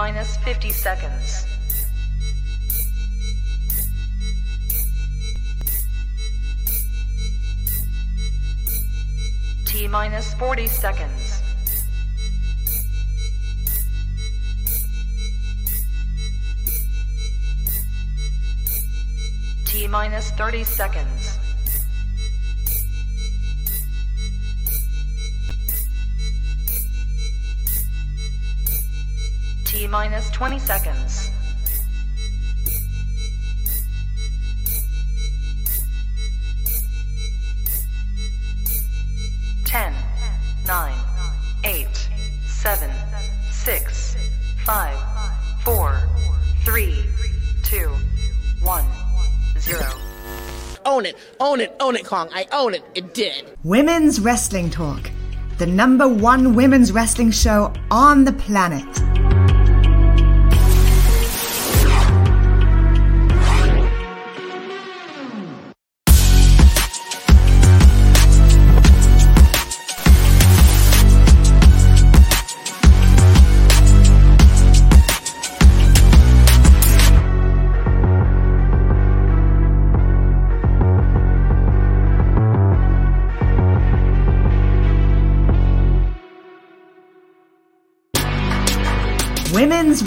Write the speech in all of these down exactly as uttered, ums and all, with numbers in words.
minus fifty seconds. T minus forty seconds. T minus thirty seconds. T minus twenty seconds. Ten, nine, eight, seven, six, five, four, three, two, one, zero. Own it, own it, own it, Kong. I own it. It did. Women's Wrestling Talk, the number one women's wrestling show on the planet. Women's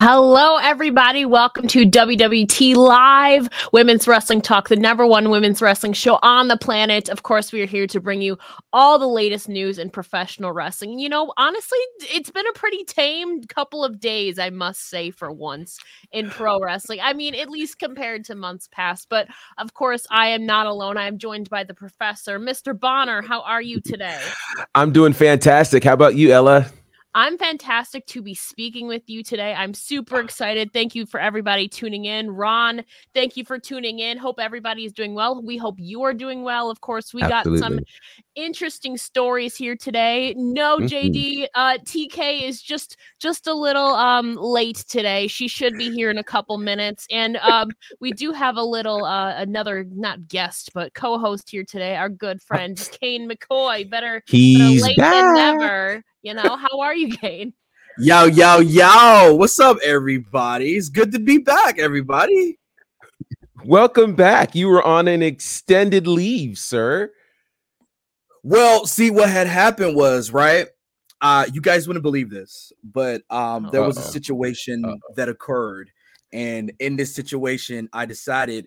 Hello, everybody. Welcome to W W T Live, Women's Wrestling Talk, the number one women's wrestling show on the planet. Of course, we are here to bring you all the latest news in professional wrestling. You know, honestly, it's been a pretty tame couple of days, I must say, for once in pro wrestling. I mean, at least compared to months past. But, of course, I am not alone. I am joined by the professor, Mister Bonner. How are you today? I'm doing fantastic. How about you, Ella? I'm fantastic to be speaking with you today. I'm super excited. Thank you for everybody tuning in. Ron, thank you for tuning in. Hope everybody is doing well. We hope you are doing well. Of course, we Absolutely. Got some interesting stories here today. No, mm-hmm. J D, uh, T K is just just a little um, late today. She should be here in a couple minutes. And um, we do have a little uh, another not guest but co-host here today. Our good friend Kane McCoy. Better, He's better late back. than never. You know, how are you, Kane? Yo, yo, yo. What's up, everybody? It's good to be back, everybody. Welcome back. You were on an extended leave, sir. Well, see, what had happened was, right? Uh, you guys wouldn't believe this, but um, there Uh-oh. was a situation Uh-oh. that occurred. And in this situation, I decided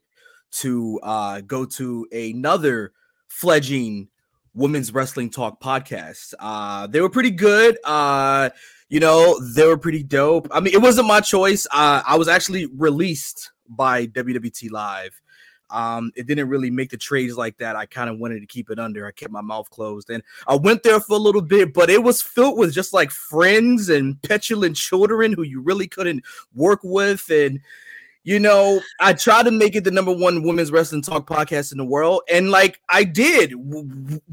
to uh, go to another fledgling Women's Wrestling Talk podcast. Uh, they were pretty good. Uh, you know, they were pretty dope. I mean, it wasn't my choice. Uh, I was actually released by W W T Live. Um, it didn't really make the trades like that. I kind of wanted to keep it under. I kept my mouth closed. And I went there for a little bit, but it was filled with just like friends and petulant children who you really couldn't work with. And, you know, I tried to make it the number one women's wrestling talk podcast in the world. And like I did,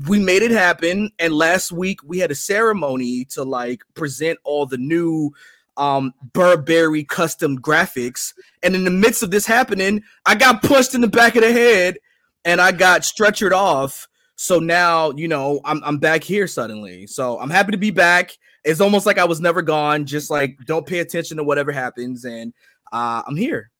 we made it happen. And last week we had a ceremony to like present all the new um, Burberry custom graphics. And in the midst of this happening, I got punched in the back of the head and I got stretchered off. So now, you know, I'm I'm back here suddenly. So I'm happy to be back. It's almost like I was never gone. Just like, don't pay attention to whatever happens. And uh, I'm here.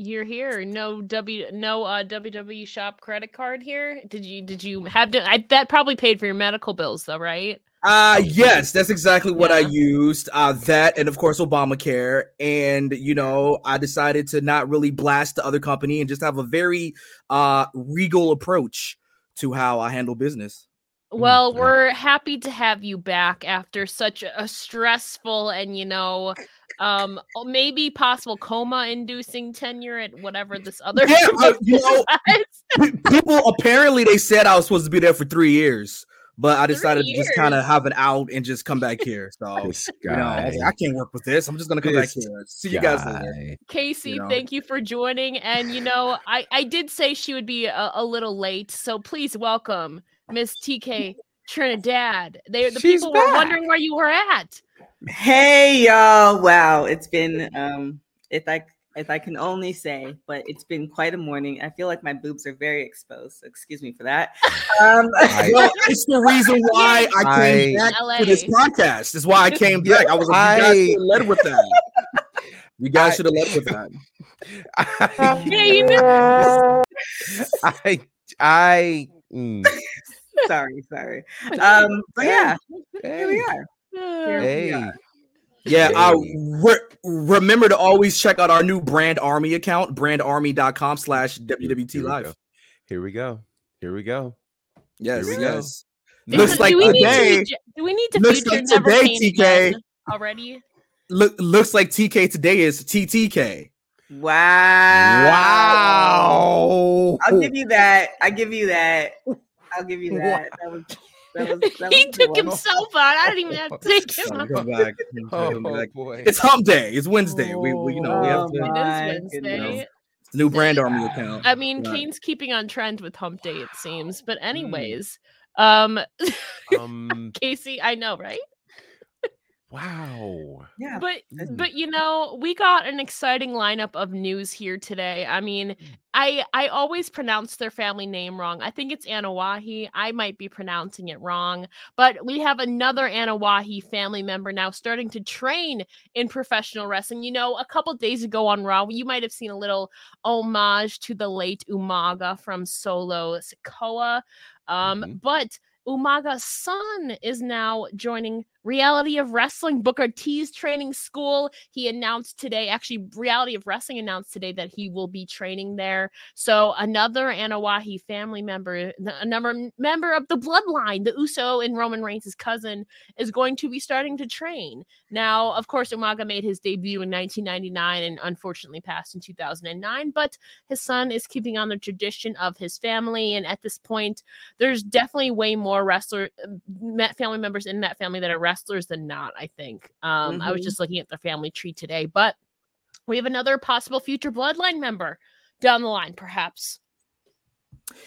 You're here. No W, no uh, W W E shop credit card here. Did you? Did you have to? I, that probably paid for your medical bills, though, right? Uh yes, that's exactly what yeah. I used. Uh, that and of course Obamacare. And you know, I decided to not really blast the other company and just have a very uh regal approach to how I handle business. Well, mm-hmm. we're happy to have you back after such a stressful and you know. Um, maybe possible coma-inducing tenure at whatever this other. Yeah, uh, you know, people apparently they said I was supposed to be there for three years, but I decided to just kind of have an out and just come back here. So you know, I, like, I can't work with this. I'm just gonna come this back here. See guy. you guys later, Casey. You know? Thank you for joining. And you know, I I did say she would be a, a little late, so please welcome Miss T K Trinidad. They the She's people back. were wondering where you were at. Hey y'all! Wow, it's been um, it's like if I can only say, but it's been quite a morning. I feel like my boobs are very exposed. So excuse me for that. Um, I, well, it's the reason why I, I came back L A to this podcast. It's why I came back. I was like, I, you guys led with that. You guys should have led with that. I, yeah, you know. I, I, mm. sorry, sorry. Um, but yeah, hey. here we are. Here hey. we are. Yeah, I re- remember to always check out our new Brand Army account, brandarmy.com slash WWT Live. Here we go. Here we go. Yes. Here we go. Yes. Looks like today. Do we need to feature Never Pain Again already? Look, looks like T K today is T T K. Wow. Wow. I'll give you that. I give you that. I'll give you that. That was That was, that he took himself out. I didn't even have to take him out. Oh, boy. It's hump day. It's Wednesday. We, we you know, we have to. Oh, it is Wednesday. You know, new Brand Army account. I mean, yeah. Kane's keeping on trend with hump day, it seems. But anyways, mm. um, um Casey, I know, right? Wow. Yeah. But but you know, we got an exciting lineup of news here today. I mean, I I always pronounce their family name wrong. I think it's Anoa'i. I might be pronouncing it wrong, but we have another Anoa'i family member now starting to train in professional wrestling. You know, a couple days ago on Raw, you might have seen a little homage to the late Umaga from Solo Sikoa. Um, mm-hmm. but Umaga's son is now joining Reality of Wrestling, Booker T's training school. He announced today, actually, Reality of Wrestling announced today that he will be training there. So another Anoa'i family member, another member of the Bloodline, the Uso and Roman Reigns' cousin, is going to be starting to train. Now, of course, Umaga made his debut in nineteen ninety-nine and unfortunately passed in two thousand nine, but his son is keeping on the tradition of his family. And at this point, there's definitely way more wrestler family members in that family that are wrestling than not, I think. Um, mm-hmm. I was just looking at their family tree today, but we have another possible future Bloodline member down the line, perhaps.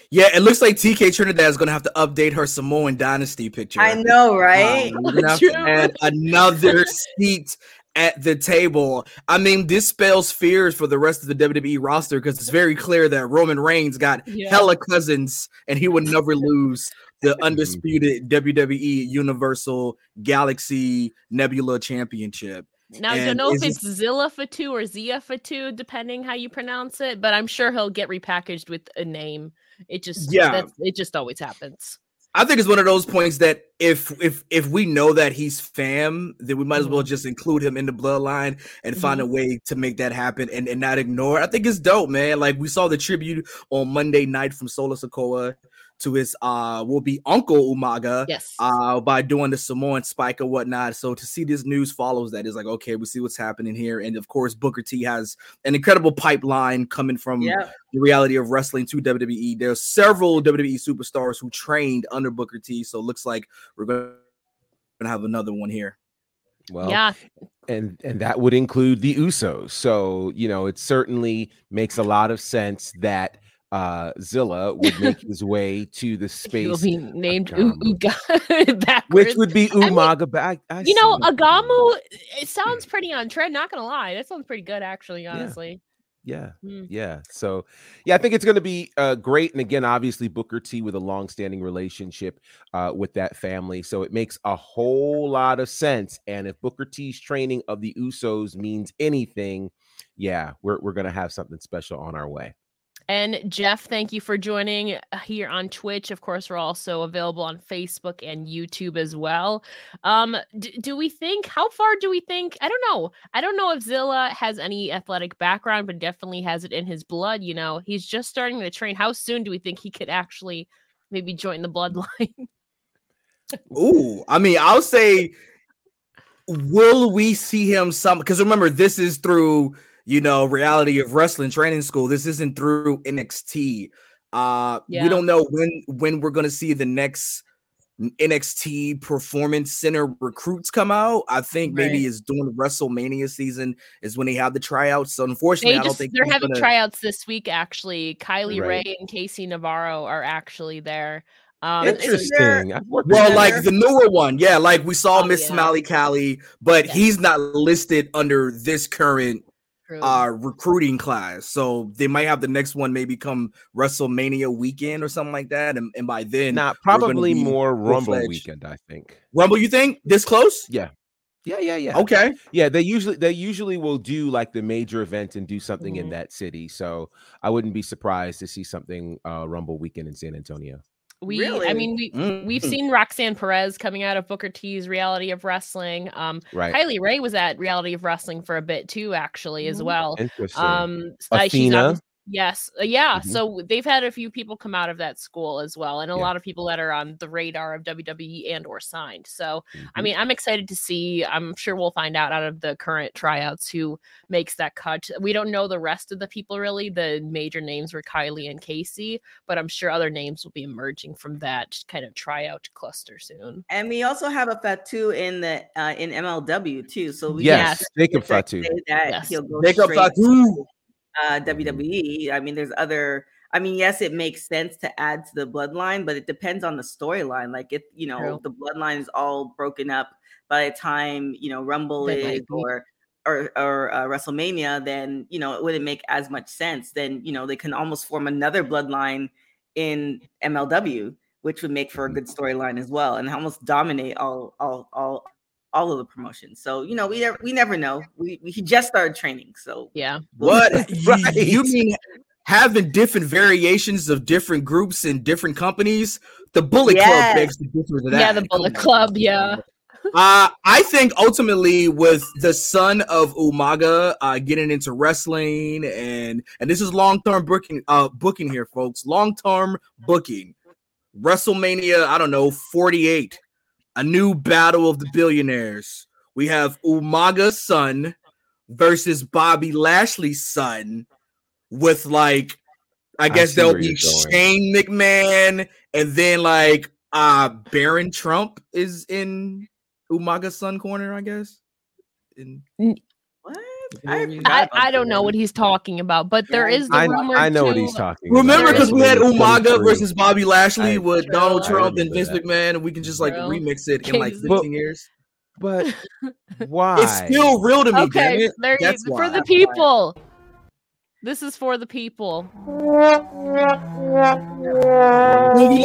Yeah, it looks like T K Trinidad is going to have to update her Samoan dynasty picture. I know, right? Um, we're going to have to add another seat at the table. I mean, this spells fears for the rest of the W W E roster because it's very clear that Roman Reigns got yeah. hella cousins and he would never lose the undisputed W W E Universal Galaxy Nebula Championship. Now, and I don't know if it's it... Zilla Fatu or Zia Fatu, depending how you pronounce it, but I'm sure he'll get repackaged with a name. It just, yeah. that's, it just always happens. I think it's one of those points that if if if we know that he's fam, then we might as well just include him in the Bloodline and find mm-hmm. a way to make that happen and, and not ignore it. I think it's dope, man. Like, we saw the tribute on Monday night from Solo Sikoa to his uh will be Uncle Umaga, yes, uh by doing the Samoan spike or whatnot. So to see this news follows that is like, okay, we see what's happening here. And of course, Booker T has an incredible pipeline coming from yep. the Reality of Wrestling to W W E. There are several W W E superstars who trained under Booker T, so it looks like we're gonna have another one here. Well, yeah, and and that would include the Usos. So, you know, it certainly makes a lot of sense that Uh, Zilla would make his way to the space. He'll be named Umaga backwards, which would be Umaga. I mean, back. I you know, Agamu. It sounds pretty on trend. Not gonna lie, that sounds pretty good, actually. Honestly. Yeah, yeah. Mm. yeah. So, yeah, I think it's gonna be uh, great. And again, obviously, Booker T with a long-standing relationship uh, with that family, so it makes a whole lot of sense. And if Booker T's training of the Usos means anything, yeah, we're we're gonna have something special on our way. And Jeff, thank you for joining here on Twitch. Of course, we're also available on Facebook and YouTube as well. Um, d- do we think, how far do we think? I don't know. I don't know if Zilla has any athletic background, but definitely has it in his blood. You know, he's just starting to train. How soon do we think he could actually maybe join the Bloodline? Ooh, I mean, I'll say, will we see him some? Because remember, this is through, you know, Reality of Wrestling training school. This isn't through N X T. Uh, yeah. We don't know when, when we're going to see the next N X T Performance Center recruits come out. I think right. maybe it's during WrestleMania season is when they have the tryouts. So unfortunately, they I don't just, think they're having gonna... tryouts this week. Actually, Kylie right. Rae and Casey Navarro are actually there. Um, Interesting. Well, like the newer one, yeah. Like we saw oh, Miss yeah. Mally Callie, but yeah. he's not listed under this current uh, recruiting class. So they might have the next one maybe come WrestleMania weekend or something like that. And, and by then, not nah, probably more Rumble fledged. weekend, I think. Rumble, you think? This close? Yeah. Yeah, yeah, yeah. Okay. Yeah, they usually they usually will do like the major event and do something mm-hmm. in that city. So I wouldn't be surprised to see something uh, Rumble weekend in San Antonio. We, really? I mean, we mm-hmm. we've seen Roxanne Perez coming out of Booker T's Reality of Wrestling. Um, right. Kylie Rae was at Reality of Wrestling for a bit too, actually, as well. Interesting. Um, Athena. She's yes, yeah. Mm-hmm. So they've had a few people come out of that school as well, and a yeah. lot of people that are on the radar of W W E and or signed. So, mm-hmm. I mean, I'm excited to see. I'm sure we'll find out out of the current tryouts who makes that cut. We don't know the rest of the people really. The major names were Kylie and Casey, but I'm sure other names will be emerging from that kind of tryout cluster soon. And we also have a Fatu in the uh, in M L W too. So we yes, Jacob Fatu. Yes. Jacob Fatu. Uh, W W E. I mean, there's other. I mean, yes, it makes sense to add to the bloodline, but it depends on the storyline. Like, if you know True. the bloodline is all broken up by the time you know Rumble they is or, or or uh, WrestleMania, then you know it wouldn't make as much sense. Then you know they can almost form another bloodline in M L W, which would make for a good storyline as well, and almost dominate all all all all of the promotions. So, you know, we we never know. We we just started training. So yeah. What right. you mean having different variations of different groups and different companies? The Bullet yes. Club makes the difference of that. Yeah, the Bullet Club, yeah. Uh, I think ultimately with the son of Umaga uh, getting into wrestling and and this is long-term booking uh booking here, folks. Long-term booking. WrestleMania, I don't know, forty-eight. A new battle of the billionaires. We have Umaga's son versus Bobby Lashley's son with like, I guess I there'll be Shane McMahon and then like uh, Baron Trump is in Umaga's son corner, I guess. In- what? I, I, I don't know what he's talking about, but there is the I, rumor. I know too. what he's talking about. Remember, because we had Umaga versus Bobby Lashley I, with true. Donald Trump and Vince that. McMahon, and we can just like real. remix it in like fifteen but, years. But why? It's still real to me. Okay, damn it. There you, for why. the people. This is for the people. Movie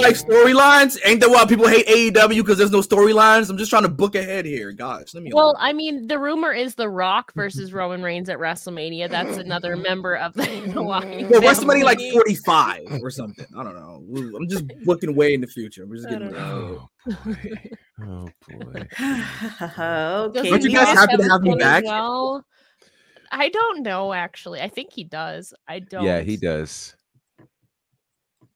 like storylines? Ain't that why people hate A E W because there's no storylines? I'm just trying to book ahead here. Gosh. Let me well, I mean, the rumor is The Rock versus Roman Reigns at WrestleMania. That's another member of the Anoa'i. Well, WrestleMania like forty-five or something. I don't know. I'm just looking way in the future. We're just getting. Oh boy. Oh boy. Okay. Aren't you guys happy to have me back? Well? I don't know, actually. I think he does. I don't. Yeah, he does.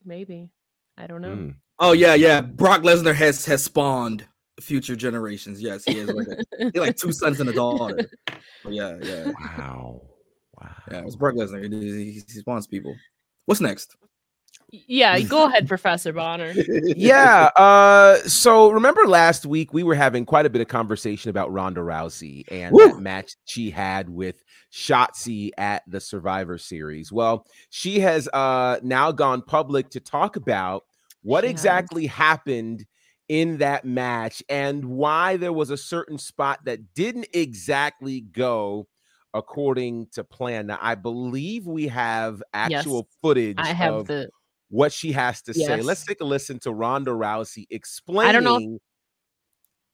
Maybe. I don't know. Mm. Oh, yeah, yeah. Brock Lesnar has has spawned future generations. Yes, he has like, a, he like two sons and a daughter. But yeah, yeah. Wow. Wow. Yeah, it's Brock Lesnar. He, he, he spawns people. What's next? Yeah, go ahead, Professor Bonner. Yeah. Uh, so remember last week we were having quite a bit of conversation about Ronda Rousey and Woo! that match she had with Shotzi at the Survivor Series. Well, she has uh, now gone public to talk about what yeah. exactly happened in that match and why there was a certain spot that didn't exactly go according to plan. Now, I believe we have actual yes, footage. I have of- the. what she has to yes. say. Let's take a listen to Ronda Rousey explaining. I don't know if,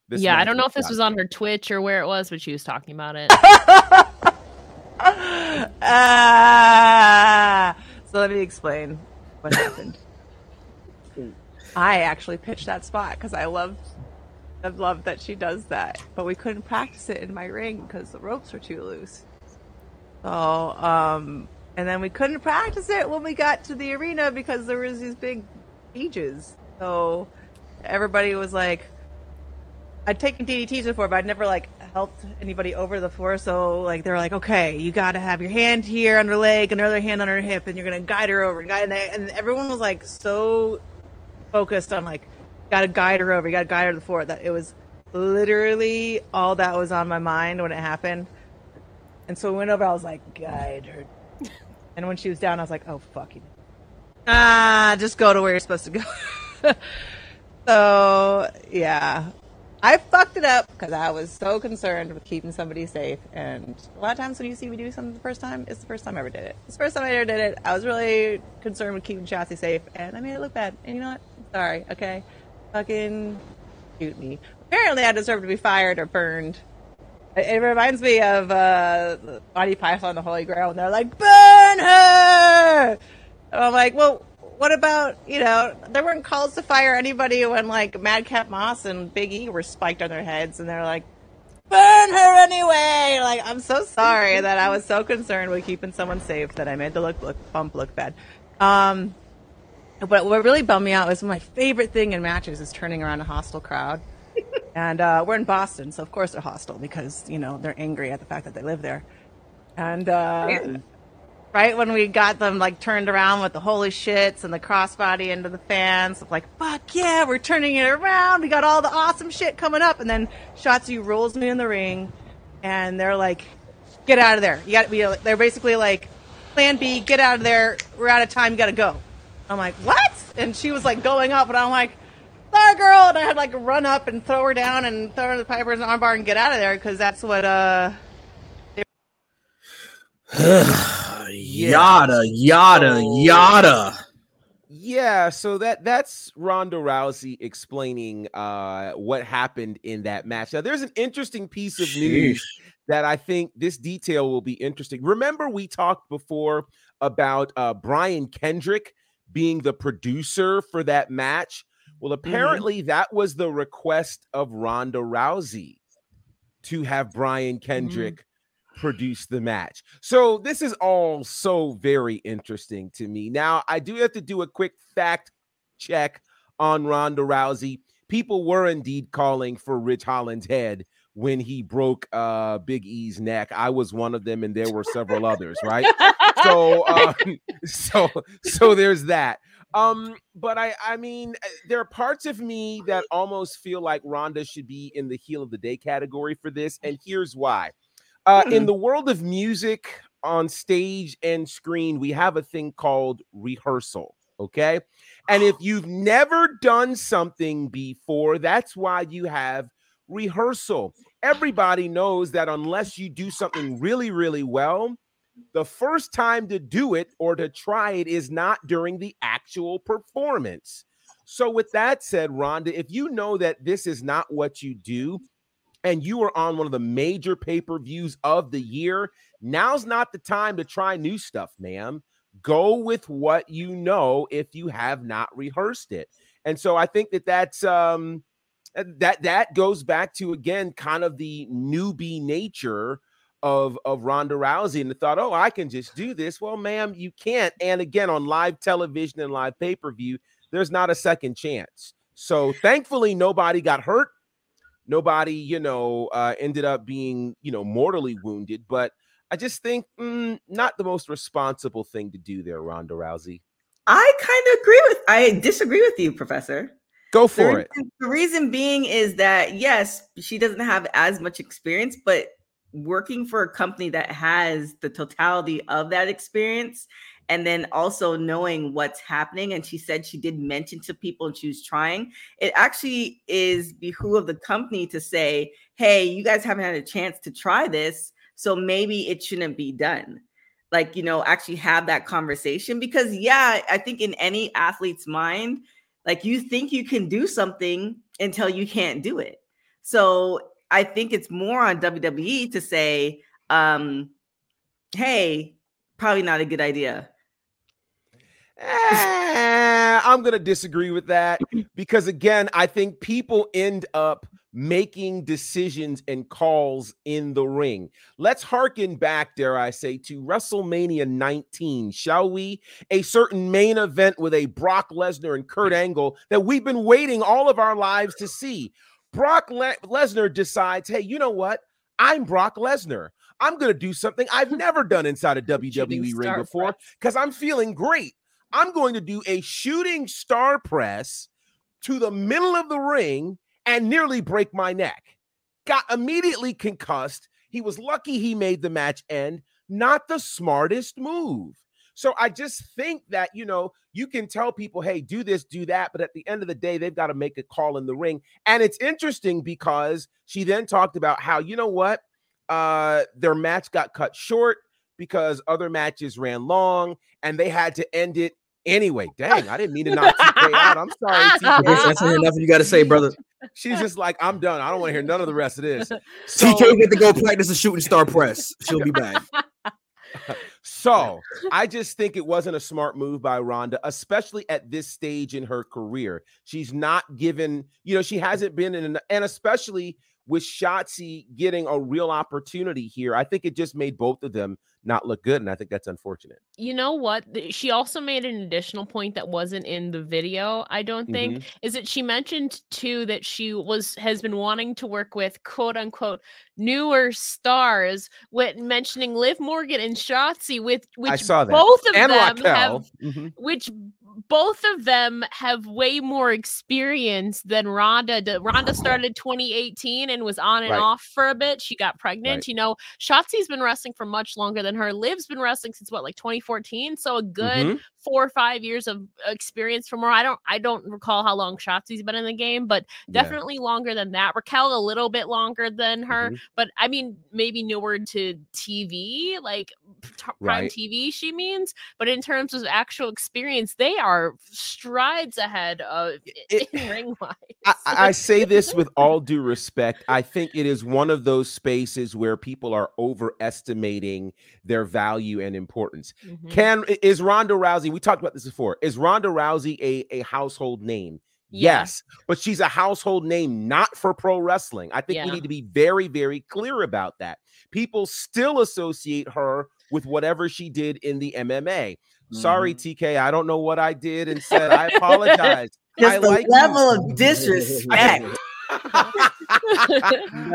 this yeah, I don't know if this was on her Twitch or where it was, but she was talking about it. uh, so let me explain what happened. I actually pitched that spot because I love I love that she does that, but we couldn't practice it in my ring because the ropes were too loose. So, um... and then we couldn't practice it when we got to the arena because there was these big cages. So everybody was like, I'd taken D D Ts before, but I'd never like helped anybody over the floor. So like, they were like, okay, you got to have your hand here on her leg and her other hand on her hip and you're going to guide her over. And, guide, and everyone was like so focused on like, got to guide her over. You got to guide her to the floor. That it was literally all that was on my mind when it happened. And so we went over, I was like, guide her. And when she was down, I was like, oh, fuck you. Ah, just go to where you're supposed to go. So, yeah. I fucked it up because I was so concerned with keeping somebody safe. And a lot of times when you see me do something the first time, it's the first time I ever did it. It's the first time I ever did it. I was really concerned with keeping Shotzi safe, and I made it look bad. And you know what? I'm sorry, okay? Fucking shoot me. Apparently I deserve to be fired or burned. It reminds me of uh, Monty Python and the Holy Grail, and they're like, burn her! And I'm like, well, what about, you know, there weren't calls to fire anybody when, like, Madcap Moss and Big E were spiked on their heads, and they're like, burn her anyway! Like, I'm so sorry that I was so concerned with keeping someone safe that I made the look, look bump look bad. Um, but what really bummed me out was my favorite thing in matches is turning around a hostile crowd. And uh, we're in Boston, so of course they're hostile because, you know, they're angry at the fact that they live there. And uh, yeah. Right when we got them, like, turned around with the holy shits and the crossbody into the fans, like, fuck yeah, we're turning it around. We got all the awesome shit coming up. And then Shotzi rolls me in the ring, and they're like, get out of there. You gotta, you know, they're basically like, plan B, get out of there. We're out of time. You got to go. I'm like, what? And she was, like, going up, and I'm like, girl, and I had like run up and throw her down and throw her in the Piper's armbar and get out of there because that's what uh yeah. yada yada oh. yada yeah so that that's Ronda Rousey explaining uh what happened in that match. Now there's an interesting piece of news Sheesh. that I think this detail will be interesting. Remember we talked before about uh Brian Kendrick being the producer for that match? Well, apparently mm-hmm. that was the request of Ronda Rousey to have Brian Kendrick mm-hmm. produce the match. So this is all so very interesting to me. Now, I do have to do a quick fact check on Ronda Rousey. People were indeed calling for Ridge Holland's head when he broke uh, Big E's neck. I was one of them, and there were several others, right? So, um, so, so there's that. Um, but I, I mean, there are parts of me that almost feel like Ronda should be in the heel of the day category for this. And here's why. Uh, in the world of music on stage and screen, we have a thing called rehearsal. Okay. And if you've never done something before, that's why you have rehearsal. Everybody knows that unless you do something really, really well, the first time to do it or to try it is not during the actual performance. So with that said, Rhonda, if you know that this is not what you do and you are on one of the major pay-per-views of the year, now's not the time to try new stuff, ma'am. Go with what you know if you have not rehearsed it. And so I think that that's um, that that goes back to, again, kind of the newbie nature of of Ronda Rousey and the thought, oh, I can just do this. Well, ma'am, you can't. And again, on live television and live pay-per-view, there's not a second chance. So thankfully, nobody got hurt. Nobody, you know, uh, ended up being, you know, mortally wounded. But I just think mm, not the most responsible thing to do there, Ronda Rousey. I kind of agree with, I disagree with you, Professor. Go for the it. Reason, the reason being is that, yes, she doesn't have as much experience, but working for a company that has the totality of that experience and then also knowing what's happening. And she said she did mention to people and she was trying. It actually is behooves of the company to say, hey, you guys haven't had a chance to try this, so maybe it shouldn't be done. Like, you know, actually have that conversation because, yeah, I think in any athlete's mind, like you think you can do something until you can't do it. So I think it's more on W W E to say, um, hey, probably not a good idea. Eh, I'm going to disagree with that because, again, I think people end up making decisions and calls in the ring. Let's hearken back, dare I say, to WrestleMania nineteen, shall we? A certain main event with a Brock Lesnar and Kurt Angle that we've been waiting all of our lives to see. Brock Le- Lesnar decides, hey, you know what? I'm Brock Lesnar. I'm going to do something I've never done inside a W W E ring before because I'm feeling great. I'm going to do a shooting star press to the middle of the ring and nearly break my neck. Got immediately concussed. He was lucky he made the match end. Not the smartest move. So I just think that, you know, you can tell people, hey, do this, do that. But at the end of the day, they've got to make a call in the ring. And it's interesting because she then talked about how, you know what, uh, their match got cut short because other matches ran long and they had to end it anyway. Dang, I didn't mean to knock T K out. I'm sorry, T K. That's enough you got to say, brother. She's just like, I'm done. I don't want to hear none of the rest of this. So, T K get to go practice a shooting star press. She'll be back. So I just think it wasn't a smart move by Ronda, especially at this stage in her career. She's not given, you know, she hasn't been in, an, and especially with Shotzi getting a real opportunity here, I think it just made both of them not look good. And I think that's unfortunate. You know what? She also made an additional point that wasn't in the video, I don't think, mm-hmm. is that she mentioned too that she was has been wanting to work with quote unquote newer stars, with mentioning Liv Morgan and Shotzi, with which I saw that. both of and them Raquel. have mm-hmm. which both of them have way more experience than Ronda. Ronda started twenty eighteen and was on and right. off for a bit. She got pregnant. Right. You know, Shotzi's been wrestling for much longer than her. Liv's been wrestling since what, like twenty fourteen? So a good mm-hmm. four or five years of experience from her. I don't, I don't recall how long Shotzi's been in the game, but definitely yeah. longer than that. Raquel, a little bit longer than her, mm-hmm. but I mean, maybe newer to T V, like t- right. prime T V, she means. But in terms of actual experience, they are. are strides ahead of it, in ring wise. I, I say this with all due respect. I think it is one of those spaces where people are overestimating their value and importance. Mm-hmm. Can is Ronda Rousey, we talked about this before, is Ronda Rousey a, a household name? Yeah. Yes, but she's a household name, not for pro wrestling. I think yeah. we need to be very, very clear about that. People still associate her with whatever she did in the M M A. Sorry, T K, I don't know what I did and said. I apologize. I the like level you. of disrespect.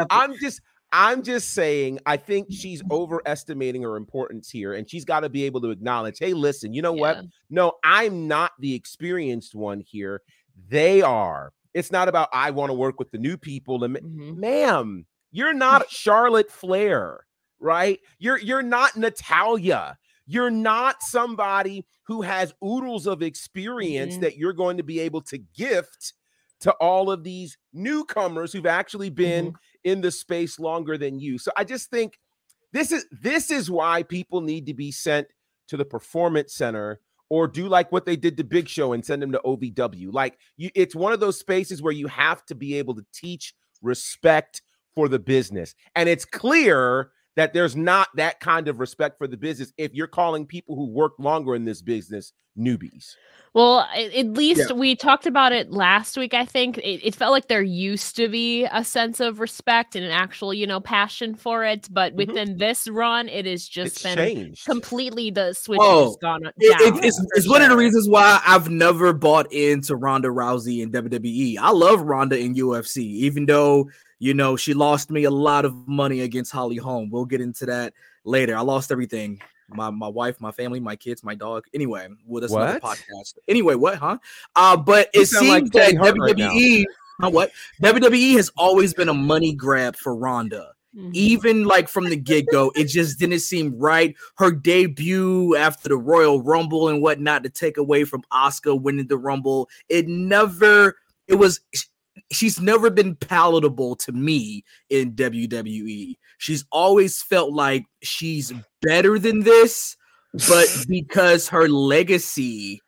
I'm just, I'm just saying, I think she's overestimating her importance here, and she's got to be able to acknowledge, hey, listen, you know yeah. what? No, I'm not the experienced one here. They are. It's not about I want to work with the new people. And mm-hmm. ma'am, you're not Charlotte Flair, right? You're you're not Natalia. You're not somebody who has oodles of experience mm-hmm. that you're going to be able to gift to all of these newcomers who've actually been mm-hmm. in the space longer than you. So I just think this is this is why people need to be sent to the Performance Center, or do like what they did to Big Show and send them to O V W. Like you, it's one of those spaces where you have to be able to teach respect for the business. And it's clear that there's not that kind of respect for the business if you're calling people who work longer in this business newbies. Well, at least yeah. we talked about it last week, I think. It, it felt like there used to be a sense of respect and an actual, you know, passion for it. But within mm-hmm. this run, it has just it's been changed. completely the switch oh, has gone down. It, it, it's it's sure. one of the reasons why I've never bought into Ronda Rousey and W W E. I love Ronda in U F C, even though, you know, she lost me a lot of money against Holly Holm. We'll get into that later. I lost everything. My my wife, my family, my kids, my dog. Anyway, well, that's what? another podcast. Anyway, what, huh? Uh, but it seems like that W W E, right uh, what? W W E has always been a money grab for Ronda. Mm-hmm. Even like from the get-go, it just didn't seem right. Her debut after the Royal Rumble and whatnot, to take away from Asuka winning the Rumble, it never, it was... she's never been palatable to me in W W E. She's always felt like she's better than this, but because her legacy,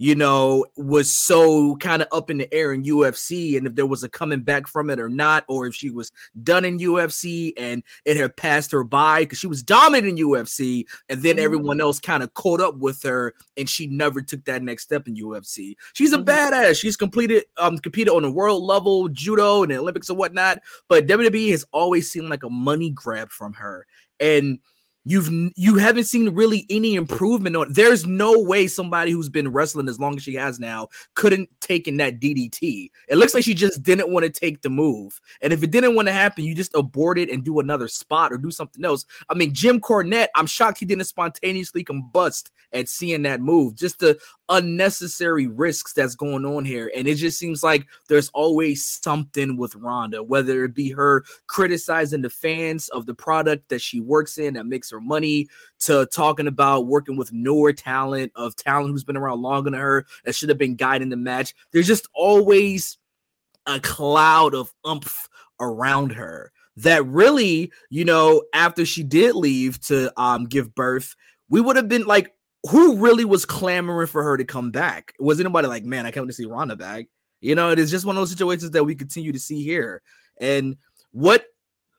you know, was so kind of up in the air in U F C, and if there was a coming back from it or not, or if she was done in U F C and it had passed her by, because she was dominant in U F C and then everyone else kind of caught up with her and she never took that next step in U F C. She's a badass. She's completed, um, competed on a world level, judo and the Olympics and whatnot, but W W E has always seemed like a money grab from her. And You've you haven't seen really any improvement on. There's no way somebody who's been wrestling as long as she has now couldn't take in that D D T. It looks like she just didn't want to take the move, and if it didn't want to happen, you just abort it and do another spot or do something else. I mean, Jim Cornette, I'm shocked he didn't spontaneously combust at seeing that move. Just the unnecessary risks that's going on here. And it just seems like there's always something with Ronda, whether it be her criticizing the fans of the product that she works in that makes her money, to talking about working with newer talent of talent who's been around longer than her that should have been guiding the match. There's just always a cloud of umph around her that really, you know, after she did leave to um, give birth, we would have been like, who really was clamoring for her to come back? Was anybody like, man, I can't wait to see Ronda back? You know, it is just one of those situations that we continue to see here. And what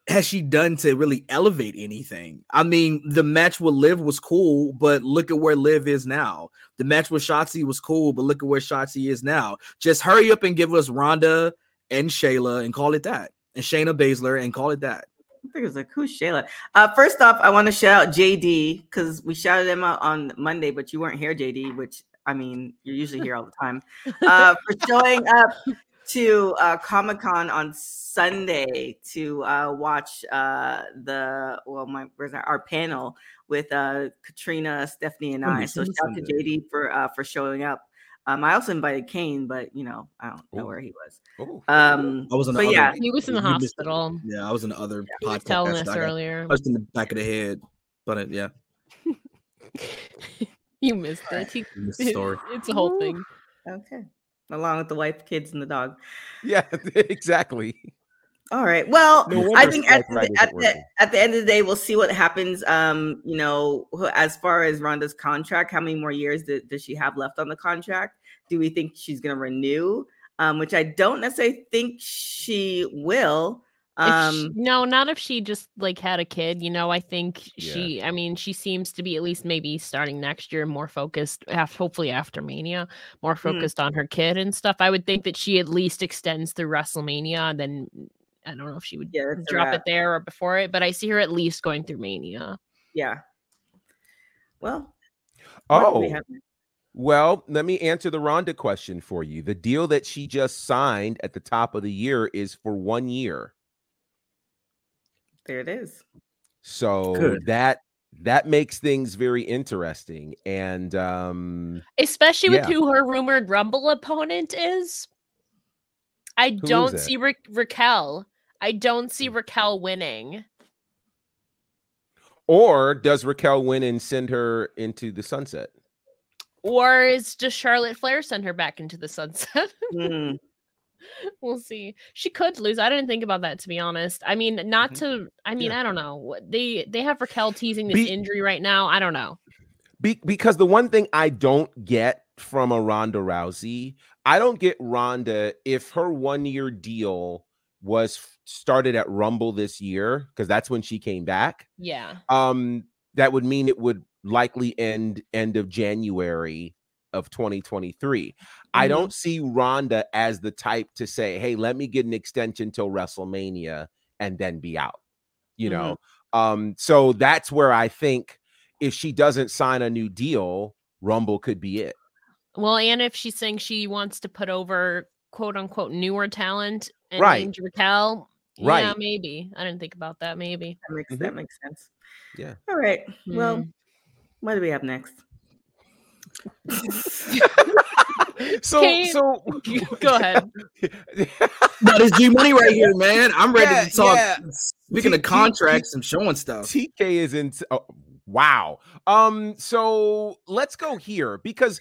has she done to really elevate anything? I mean, the match with Liv was cool, but look at where Liv is now. The match with Shotzi was cool, but look at where Shotzi is now. Just hurry up and give us Ronda and Shayla and call it that. And Shayna Baszler and call it that. I think it was like, who's Shayla? Uh, first off, I want to shout out J D because we shouted him out on Monday, but you weren't here, J D, which, I mean, you're usually here all the time, uh, for showing up to uh, Comic-Con on Sunday to uh, watch uh, the, well, my where's our, our panel with uh, Katrina, Stephanie, and I. Oh, so shout out to J D for, uh, for showing up. Um, I also invited Kane, but, you know, I don't know Ooh. where he was. Ooh. Um, I was in the other, yeah. He was in the hospital. Yeah, I was in the other yeah, podcast. Telling us I got, earlier. I was in the back of the head, but it, yeah. You missed it. He, missed the story. It's a whole Ooh. thing. Okay. Along with the wife, kids, and the dog. Yeah, exactly. All right. Well, no I think at the, at, the, at the end of the day, we'll see what happens. Um, you know, as far as Ronda's contract, how many more years do, does she have left on the contract? Do we think she's going to renew? Um, which I don't necessarily think she will. Um, she, no, not if she just like had a kid. You know, I think yeah. she. I mean, she seems to be at least maybe starting next year more focused. After, hopefully after Mania, more focused mm. on her kid and stuff. I would think that she at least extends through WrestleMania, and then. I don't know if she would yeah, drop it there or before it, but I see her at least going through Mania. Yeah. Well. Oh, we well, let me answer the Ronda question for you. The deal that she just signed at the top of the year is for one year. There it is. So Good. that that makes things very interesting. And um, especially with yeah. who her rumored Rumble opponent is. I Who don't see Ra- Raquel. I don't see Raquel winning. Or does Raquel win and send her into the sunset? Or is just Charlotte Flair send her back into the sunset? mm. We'll see. She could lose. I didn't think about that, to be honest. I mean, not mm-hmm. to... I mean, yeah. I don't know. They they have Raquel teasing this be- injury right now. I don't know. Be- because the one thing I don't get from a Ronda Rousey... I don't get Ronda if her one-year deal was started at Rumble this year, because that's when she came back. Yeah. Um, that would mean it would likely end end of January of twenty twenty-three. Mm-hmm. I don't see Ronda as the type to say, hey, let me get an extension till WrestleMania and then be out, you mm-hmm. know? Um, so that's where I think if she doesn't sign a new deal, Rumble could be it. Well, and if she's saying she wants to put over "quote unquote" newer talent and right. Raquel, right? Yeah, maybe I didn't think about that. Maybe that makes mm-hmm. that makes sense. Yeah. All right. Mm-hmm. Well, what do we have next? so, Kane, so go ahead. No, this G Money right here, man. I'm ready yeah, to talk. Yeah. Speaking T- of contracts T- and showing stuff, T K is in. T- oh, wow. Um. So let's go here because.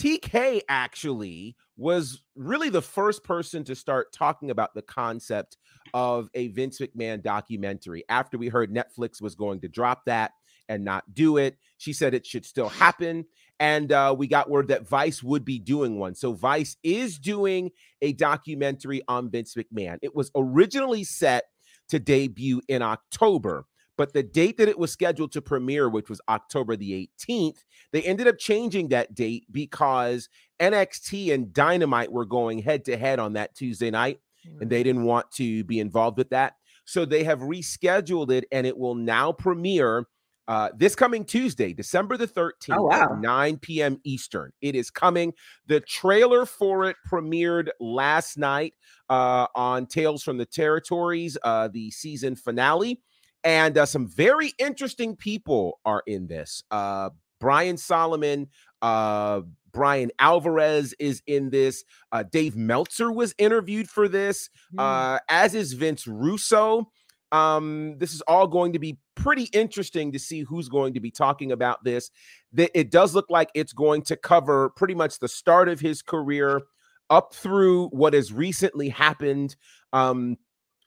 T K actually was really the first person to start talking about the concept of a Vince McMahon documentary. After we heard Netflix was going to drop that and not do it, she said it should still happen. And uh, we got word that Vice would be doing one. So Vice is doing a documentary on Vince McMahon. It was originally set to debut in October. But the date that it was scheduled to premiere, which was October the eighteenth, they ended up changing that date because N X T and Dynamite were going head to head on that Tuesday night, and they didn't want to be involved with that. So they have rescheduled it, and it will now premiere uh, this coming Tuesday, December the thirteenth, oh, wow. at nine p.m. Eastern. It is coming. The trailer for it premiered last night uh, on Tales from the Territories, uh, the season finale. And uh, some very interesting people are in this. Uh, Brian Solomon, uh, Brian Alvarez is in this. Uh, Dave Meltzer was interviewed for this, mm. uh, as is Vince Russo. Um, this is all going to be pretty interesting to see who's going to be talking about this. That it does look like it's going to cover pretty much the start of his career up through what has recently happened um,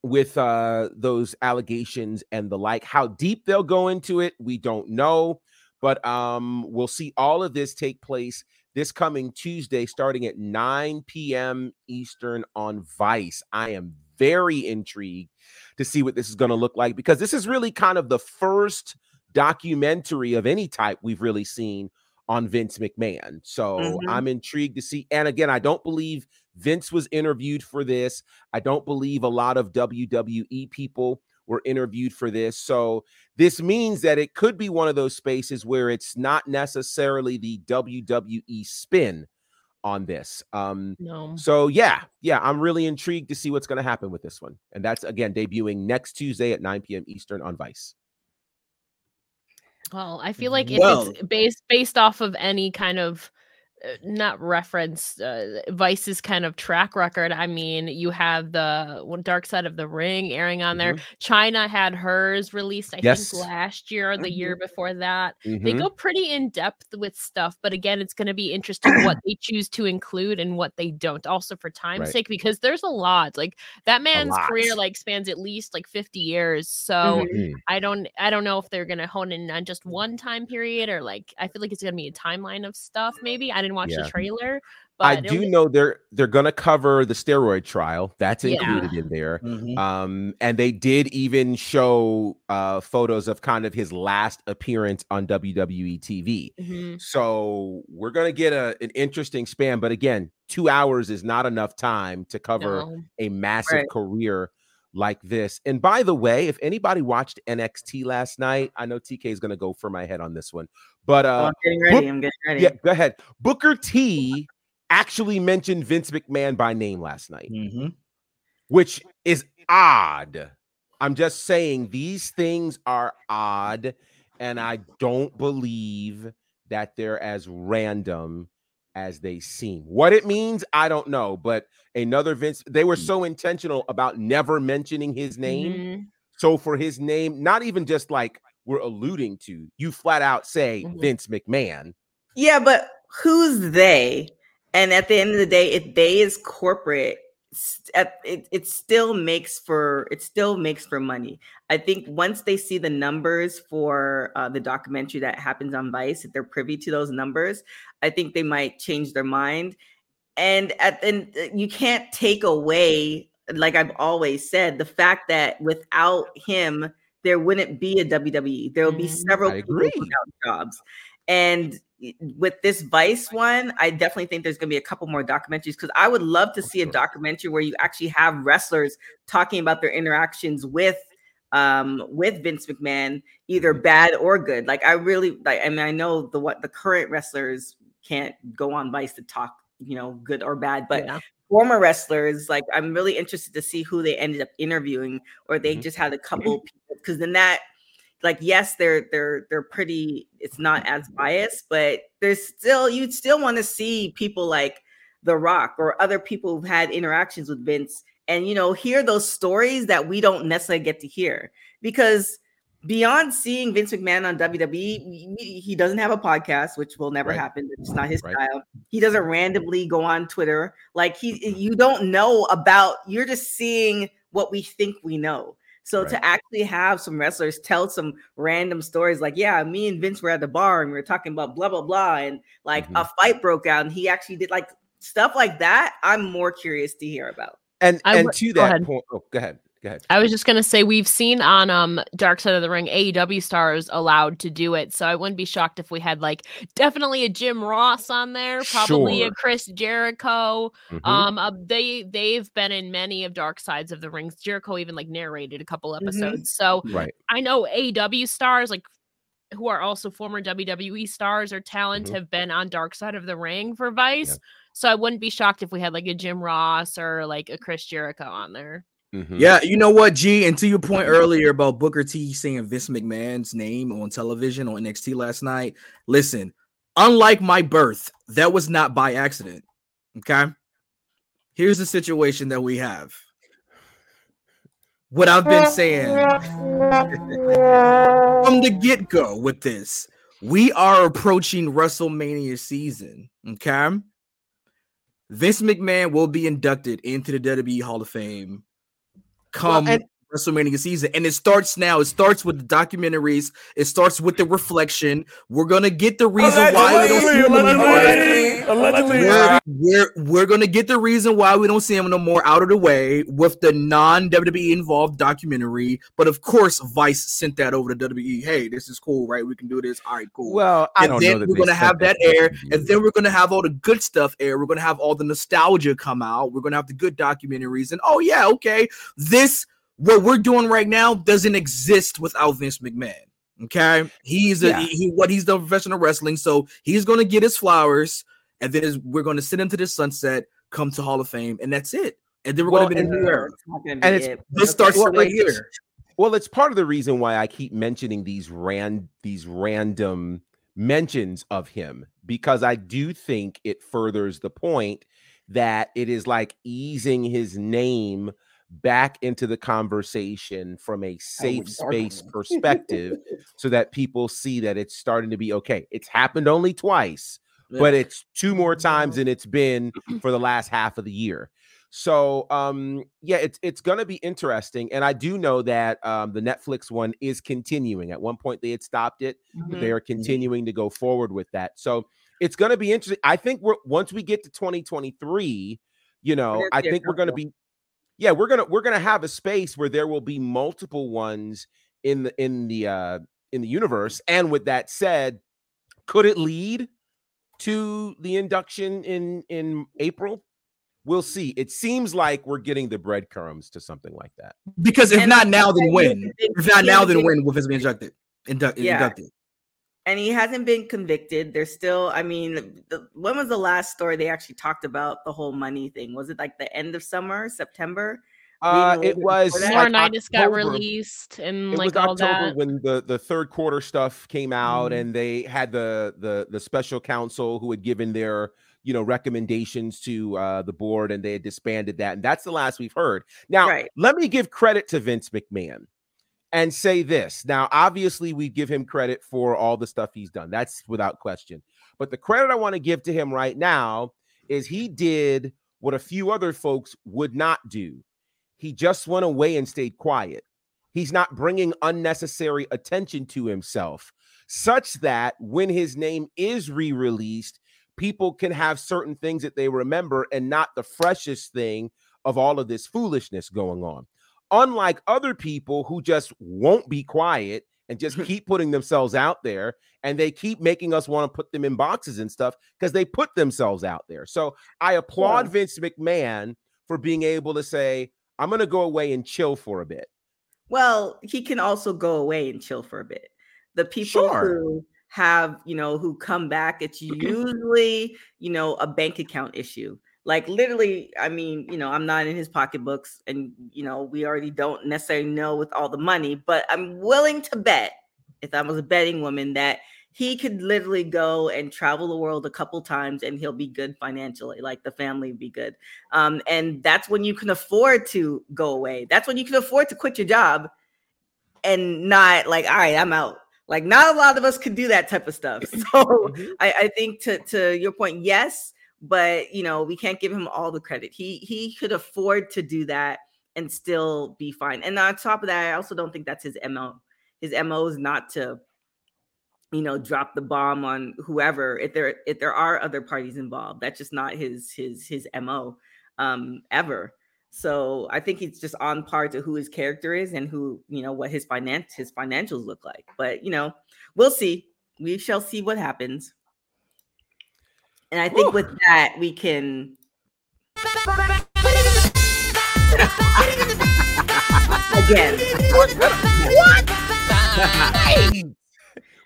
with uh, those allegations and the like. How deep they'll go into it, we don't know. But um, we'll see all of this take place this coming Tuesday, starting at nine p.m. Eastern on Vice. I am very intrigued to see what this is going to look like, because this is really kind of the first documentary of any type we've really seen on Vince McMahon. So mm-hmm. I'm intrigued to see. And again, I don't believe Vince was interviewed for this. I don't believe a lot of W W E people were interviewed for this. So this means that it could be one of those spaces where it's not necessarily the W W E spin on this. Um, no. So yeah, yeah, I'm really intrigued to see what's going to happen with this one. And that's, again, debuting next Tuesday at nine p.m. Eastern on Vice. Well, I feel like if well, it's based based off of any kind of uh, not reference uh, Vice's kind of track record. I mean, you have the Dark Side of the Ring airing on mm-hmm. there. China had hers released, I yes. think, last year or the mm-hmm. year before that. Mm-hmm. They go pretty in depth with stuff, but again, it's going to be interesting what they choose to include and what they don't. Also, for time's right. sake, because there's a lot. Like that man's career, like spans at least like fifty years. So mm-hmm. I don't, I don't know if they're going to hone in on just one time period or like. I feel like it's going to be a timeline of stuff. Maybe I didn't. Watch yeah. the trailer, but I do was- know they're they're gonna cover the steroid trial that's included yeah. in there. Mm-hmm. Um, and they did even show uh photos of kind of his last appearance on W W E T V. Mm-hmm. So we're gonna get a an interesting span, but again, two hours is not enough time to cover no. a massive right. career like this. And by the way, if anybody watched N X T last night, I know T K is going to go for my head on this one, but uh, oh, I'm getting ready. Book- I'm getting ready. Yeah, go ahead. Booker T actually mentioned Vince McMahon by name last night, mm-hmm. which is odd. I'm just saying these things are odd, and I don't believe that they're as random as they seem. What it means, I don't know, but another Vince, they were so intentional about never mentioning his name. Mm-hmm. So for his name, not even just like we're alluding to, you flat out say mm-hmm. Vince McMahon. Yeah, but who's they? And at the end of the day, if they is corporate, it, it still makes for it still makes for money. I think once they see the numbers for uh, the documentary that happens on Vice, if they're privy to those numbers, I think they might change their mind. And at and you can't take away, like I've always said, the fact that without him, there wouldn't be a W W E. There will be several people without jobs. And with this Vice one, I definitely think there's going to be a couple more documentaries, because I would love to see a documentary where you actually have wrestlers talking about their interactions with um, with Vince McMahon, either bad or good. Like I really, like, I mean, I know the what the current wrestlers can't go on Vice to talk, you know, good or bad, but yeah. former wrestlers, like I'm really interested to see who they ended up interviewing, or they mm-hmm. just had a couple mm-hmm. people, because then that. Like, yes, they're they're they're pretty, it's not as biased, but there's still, you'd still want to see people like The Rock or other people who've had interactions with Vince and, you know, hear those stories that we don't necessarily get to hear. Because beyond seeing Vince McMahon on W W E, he doesn't have a podcast, which will never right. happen. It's not his right. style. He doesn't randomly go on Twitter. Like, he, you don't know about, you're just seeing what we think we know. So right. to actually have some wrestlers tell some random stories like, yeah, me and Vince were at the bar and we were talking about blah, blah, blah. And like mm-hmm. a fight broke out and he actually did like stuff like that. I'm more curious to hear about. And I and w- to that point, oh, go ahead. Go ahead. I was just going to say, we've seen on um, Dark Side of the Ring, A E W stars allowed to do it. So I wouldn't be shocked if we had like definitely a Jim Ross on there, probably sure. a Chris Jericho. Mm-hmm. Um, uh, they, they've been in many of Dark Sides of the Rings. Jericho even like narrated a couple episodes. Mm-hmm. So right. I know A E W stars like who are also former W W E stars or talent mm-hmm. have been on Dark Side of the Ring for Vice. Yeah. So I wouldn't be shocked if we had like a Jim Ross or like a Chris Jericho on there. Mm-hmm. Yeah, you know what, G, and to your point earlier about Booker T saying Vince McMahon's name on television on N X T last night, listen, Unlike my birth, that was not by accident. Okay? Here's the situation that we have. What I've been saying from the get-go with this, we are approaching WrestleMania season, okay? Vince McMahon will be inducted into the W W E Hall of Fame come well, and- WrestleMania season, and it starts now. It starts with the documentaries. It starts with the reflection. We're going to get the reason why we don't see him no more. We're, we're going to get the reason why we don't see him no more out of the way with the non-W W E involved documentary. But, of course, Vice sent that over to W W E. Hey, this is cool, right? We can do this. All right, cool. Well, I and don't then know that we're going to have that air, and then we're going to have all the good stuff air. We're going to have all the nostalgia come out. We're going to have the good documentaries. And, oh, yeah, okay, this what we're doing right now doesn't exist without Vince McMahon. Okay, he's a, yeah. he, he what he's done professional wrestling, so he's gonna get his flowers, and then we're gonna send him to the sunset, come to Hall of Fame, and that's it. And then we're well, gonna be in the new era. And it's it. this starts well, right here. Well, it's part of the reason why I keep mentioning these ran these random mentions of him, because I do think it furthers the point that it is like easing his name back into the conversation from a safe space perspective so that people see that it's starting to be okay. It's happened only twice, yeah. but it's two more times than it's been for the last half of the year. So um, yeah, it's it's going to be interesting. And I do know that um, the Netflix one is continuing. At one point they had stopped it, mm-hmm. but they are continuing to go forward with that. So it's going to be interesting. I think we're, once we get to twenty twenty-three, you know, I think we're going to be, Yeah, we're gonna we're gonna have a space where there will be multiple ones in the in the uh, in the universe. And with that said, could it lead to the induction in in April? We'll see. It seems like we're getting the breadcrumbs to something like that. Because if and not now, then when? If not now, then when will Vince be inducted? Indu- yeah. Inducted. And he hasn't been convicted. There's still, I mean, the, when was the last story they actually talked about the whole money thing? Was it like the end of summer, September? Uh, it was. Laurinaitis got released, and like all that. It was October when the, the third quarter stuff came out, mm-hmm. and they had the the the special counsel who had given their you know recommendations to uh, the board, and they had disbanded that, and that's the last we've heard. Now, right. let me give credit to Vince McMahon. And say this. Now, obviously, we give him credit for all the stuff he's done. That's without question. But the credit I want to give to him right now is he did what a few other folks would not do. He just went away and stayed quiet. He's not bringing unnecessary attention to himself, such that when his name is re-released, people can have certain things that they remember and not the freshest thing of all of this foolishness going on. Unlike other people who just won't be quiet and just keep putting themselves out there, and they keep making us want to put them in boxes and stuff because they put themselves out there. So I applaud yeah. Vince McMahon for being able to say, I'm going to go away and chill for a bit. Well, he can also go away and chill for a bit. The people sure. who have, you know, who come back, it's usually, you know, a bank account issue. Like literally, I mean, you know, I'm not in his pocketbooks, and, you know, we already don't necessarily know with all the money, but I'm willing to bet, if I was a betting woman, that he could literally go and travel the world a couple times and he'll be good financially, like the family would be good. Um, and that's when you can afford to go away. That's when you can afford to quit your job and not like, all right, I'm out. Like not a lot of us could do that type of stuff. So I, I think to, to your point, yes. But, you know, we can't give him all the credit. He he could afford to do that and still be fine. And on top of that, I also don't think that's his M O. His M O is not to, you know, drop the bomb on whoever. If there if there are other parties involved, that's just not his his his M O um, ever. So I think he's just on par to who his character is and who, you know, what his finance his financials look like. But, you know, we'll see. We shall see what happens. And I think Ooh. with that, we can. Again. What? What?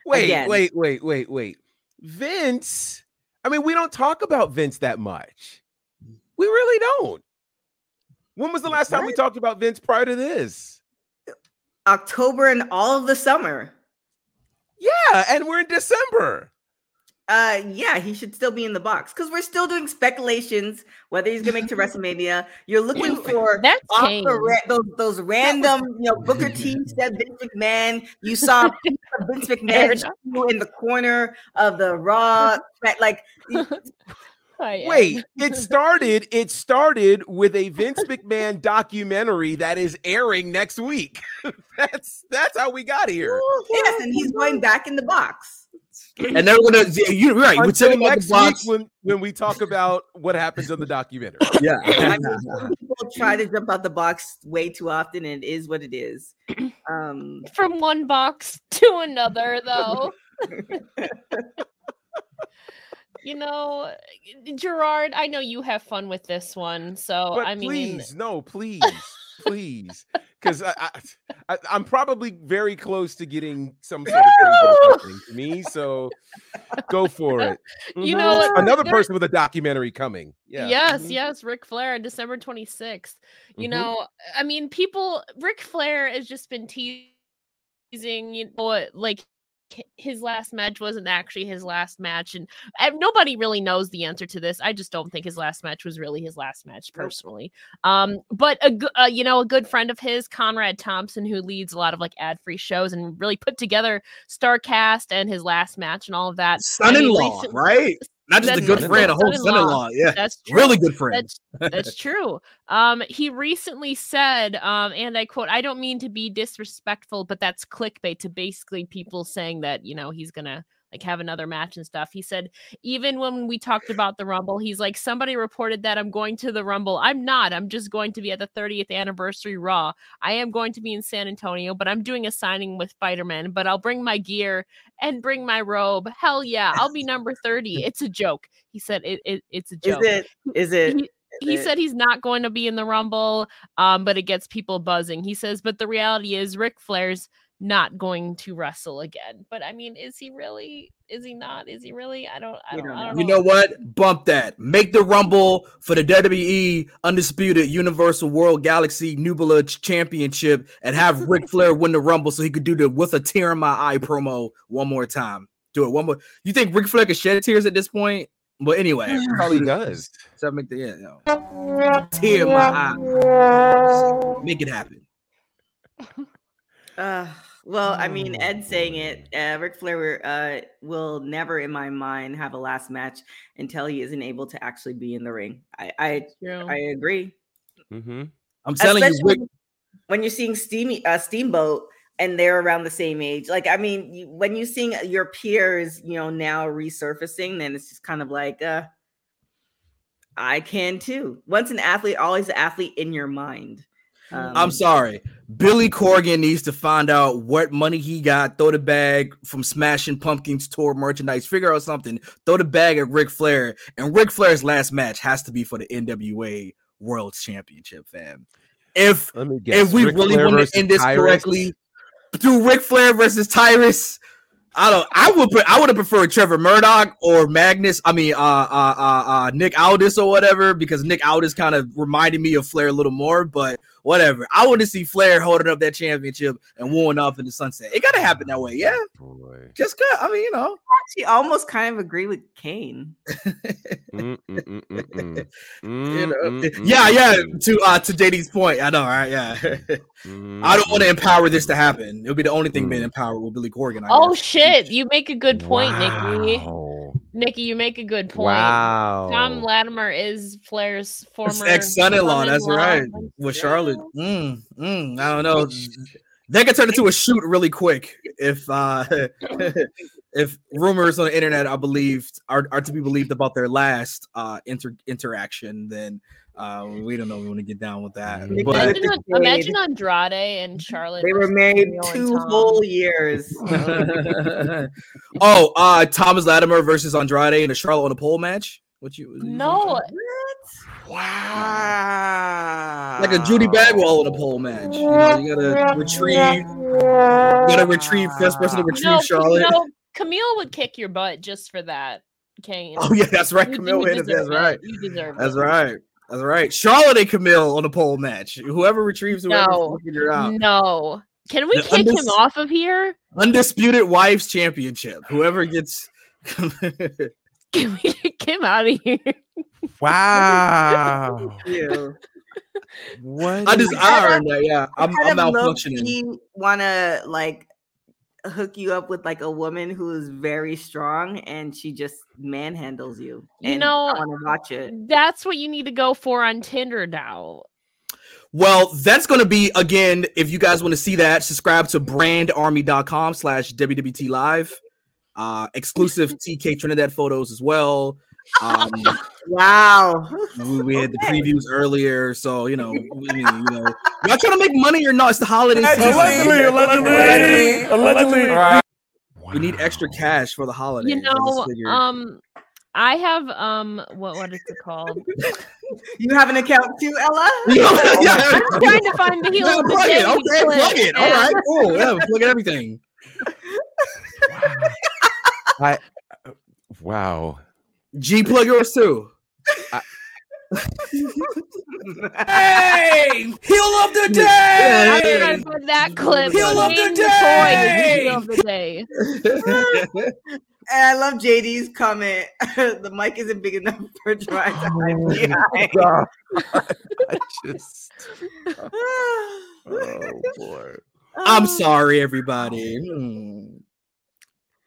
Wait, Again. wait, wait, wait, wait. Vince. I mean, we don't talk about Vince that much. We really don't. When was the last what? time we talked about Vince prior to this? October and all of the summer. Yeah, and we're in December. Uh, yeah, he should still be in the box because we're still doing speculations whether he's going to make to WrestleMania. You're looking for That's off the ra- those, those random, you know, Booker T said Vince McMahon. You saw Vince McMahon in the corner of the Raw. Like, oh, yeah. Wait, it started. It started with a Vince McMahon documentary that is airing next week. that's that's how we got here. Ooh, yes, and he's going back in the box. And they're gonna, you're right. We're talking about next the box. Week when, when we talk about what happens in the documentary. Yeah, I mean, people try to jump out the box way too often, and it is what it is. Um, From one box to another, though. You know, Gerard, I know you have fun with this one, so but I mean, please, no, please. Please, because I, I, I, I'm probably very close to getting some sort of thing to me. So go for it. Mm-hmm. You know, another there, person with a documentary coming. Yeah. Yes, mm-hmm. yes. Ric Flair, December twenty-sixth. You mm-hmm. know, I mean, people. Ric Flair has just been teasing. You know, like his last match wasn't actually his last match, and, and nobody really knows the answer to this. I just don't think his last match was really his last match personally. Um, but a uh, you know, a good friend of his, Conrad Thompson, who leads a lot of like ad-free shows and really put together Starcast and his last match and all of that. Son-in-law, I mean, right? Not just that's a good son-in-law, friend, a whole son-in-law. son-in-law. Yeah, that's true. Really good friend. That's, that's true. Um, he recently said, um, and I quote, "I don't mean to be disrespectful, but that's clickbait to basically people saying that, you know, he's gonna like have another match and stuff." He said, "Even when we talked about the Rumble, he's like, somebody reported that I'm going to the Rumble. I'm not. I'm just going to be at the thirtieth anniversary Raw. I am going to be in San Antonio, but I'm doing a signing with Spider-Man, but I'll bring my gear and bring my robe. Hell yeah. I'll be number thirty. It's a joke." He said, it, it it's a joke. Is it? Is it? He, He said he's not going to be in the Rumble, um, but it gets people buzzing. He says, but the reality is Ric Flair's not going to wrestle again. But I mean, is he really? Is he not? Is he really? I don't. I don't, I don't know. You know what? Bump that. Make the Rumble for the W W E Undisputed Universal World Galaxy Nubula Championship, and have Ric Flair win the Rumble so he could do the "with a tear in my eye" promo one more time. Do it one more. You think Ric Flair could shed tears at this point? But anyway, he probably does. So I make the end. Yeah, tear my eye. Make it happen. Uh, well, I mean, Ed saying it, uh, Ric Flair uh, will never in my mind have a last match until he isn't able to actually be in the ring. I I, I agree. Mm-hmm. I'm telling Especially you, Ric- when you're seeing Steam, uh, Steamboat and they're around the same age. Like, I mean, you, when you're seeing your peers, you know, now resurfacing, then it's just kind of like, uh, I can too. Once an athlete, always an athlete in your mind. Um, I'm sorry. Billy Corgan needs to find out what money he got, throw the bag from Smashing Pumpkins tour merchandise, figure out something, throw the bag at Ric Flair, and Ric Flair's last match has to be for the N W A World Championship, fam. If, if we Ric really Flair want to end this Tyrus. correctly, do Ric Flair versus Tyrus. I don't. I would. Pre- I would have preferred Trevor Murdoch or Magnus. I mean, uh, uh, uh, uh, Nick Aldis or whatever, because Nick Aldis kind of reminded me of Flair a little more. But whatever. I want to see Flair holding up that championship and wooing off in the sunset. It gotta happen that way, yeah. Boy. Just good. I mean, you know. I actually almost kind of agree with Kane. mm, mm, mm, mm, mm. You know? mm, yeah, yeah. To uh, to J D's point, I know, right? Yeah. mm, I don't want to empower this to happen. It'll be the only thing mm. being empowered with Billy Corgan. I oh guess. shit. You make a good point, wow. Nikki. Nikki, you make a good point. Wow. Tom Latimer is Flair's former ex-son-in-law. That's right. With Charlotte. Mm, mm, I don't know. They could turn into a shoot really quick if uh, if rumors on the internet I believe are, are to be believed about their last uh, inter- interaction. Then uh, we don't know. We want to get down with that. But imagine, imagine Andrade and Charlotte. They were married two whole years. oh, uh, Thomas Latimer versus Andrade and a Charlotte on a pole match. What you? No. Wow. Like a Judy Bagwell in a pole match. You know, you gotta retrieve, you gotta retrieve first person to retrieve no, Charlotte. You know, Camille would kick your butt just for that, Kane. Oh yeah, that's right. You, Camille would that's it. right. You deserve that's it. right. That's right. Charlotte and Camille on a pole match. Whoever retrieves whoever no. figure out. No. Can we the kick undis- him off of here? Undisputed Wives Championship. Whoever gets Can we get him out of here? Wow. Yeah. What? I just ironed that. Yeah, I'm, I'm malfunctioning. Want to like hook you up with like a woman who is very strong and she just manhandles you. And you know, I want to watch it. That's what you need to go for on Tinder now. Well, that's going to be, again, if you guys want to see that, subscribe to brandarmy.com slash WWT live. Uh, exclusive T K Trinidad photos as well. Um, wow. We, we had okay. the previews earlier, so, you know, we, you know, y'all trying to make money or not? It's the holiday season. Allegedly, allegedly, allegedly. allegedly. Wow. We need extra cash for the holidays. You know, um, I have, um, what what is it called? You have an account too, Ella? Yeah, yeah. I'm trying to find the heel. No, plug, plug it, okay, plug it. All right, cool. Yeah, plug it, everything. I, uh, wow. G, plug yours too. I... Hey, heel of the day. Yeah, yeah, yeah. I'm gonna put that clip. Heel of the day. Heel of the day. And I love J D's comment. The mic isn't big enough for dry time. I just. Oh boy. I'm sorry, everybody. Hmm.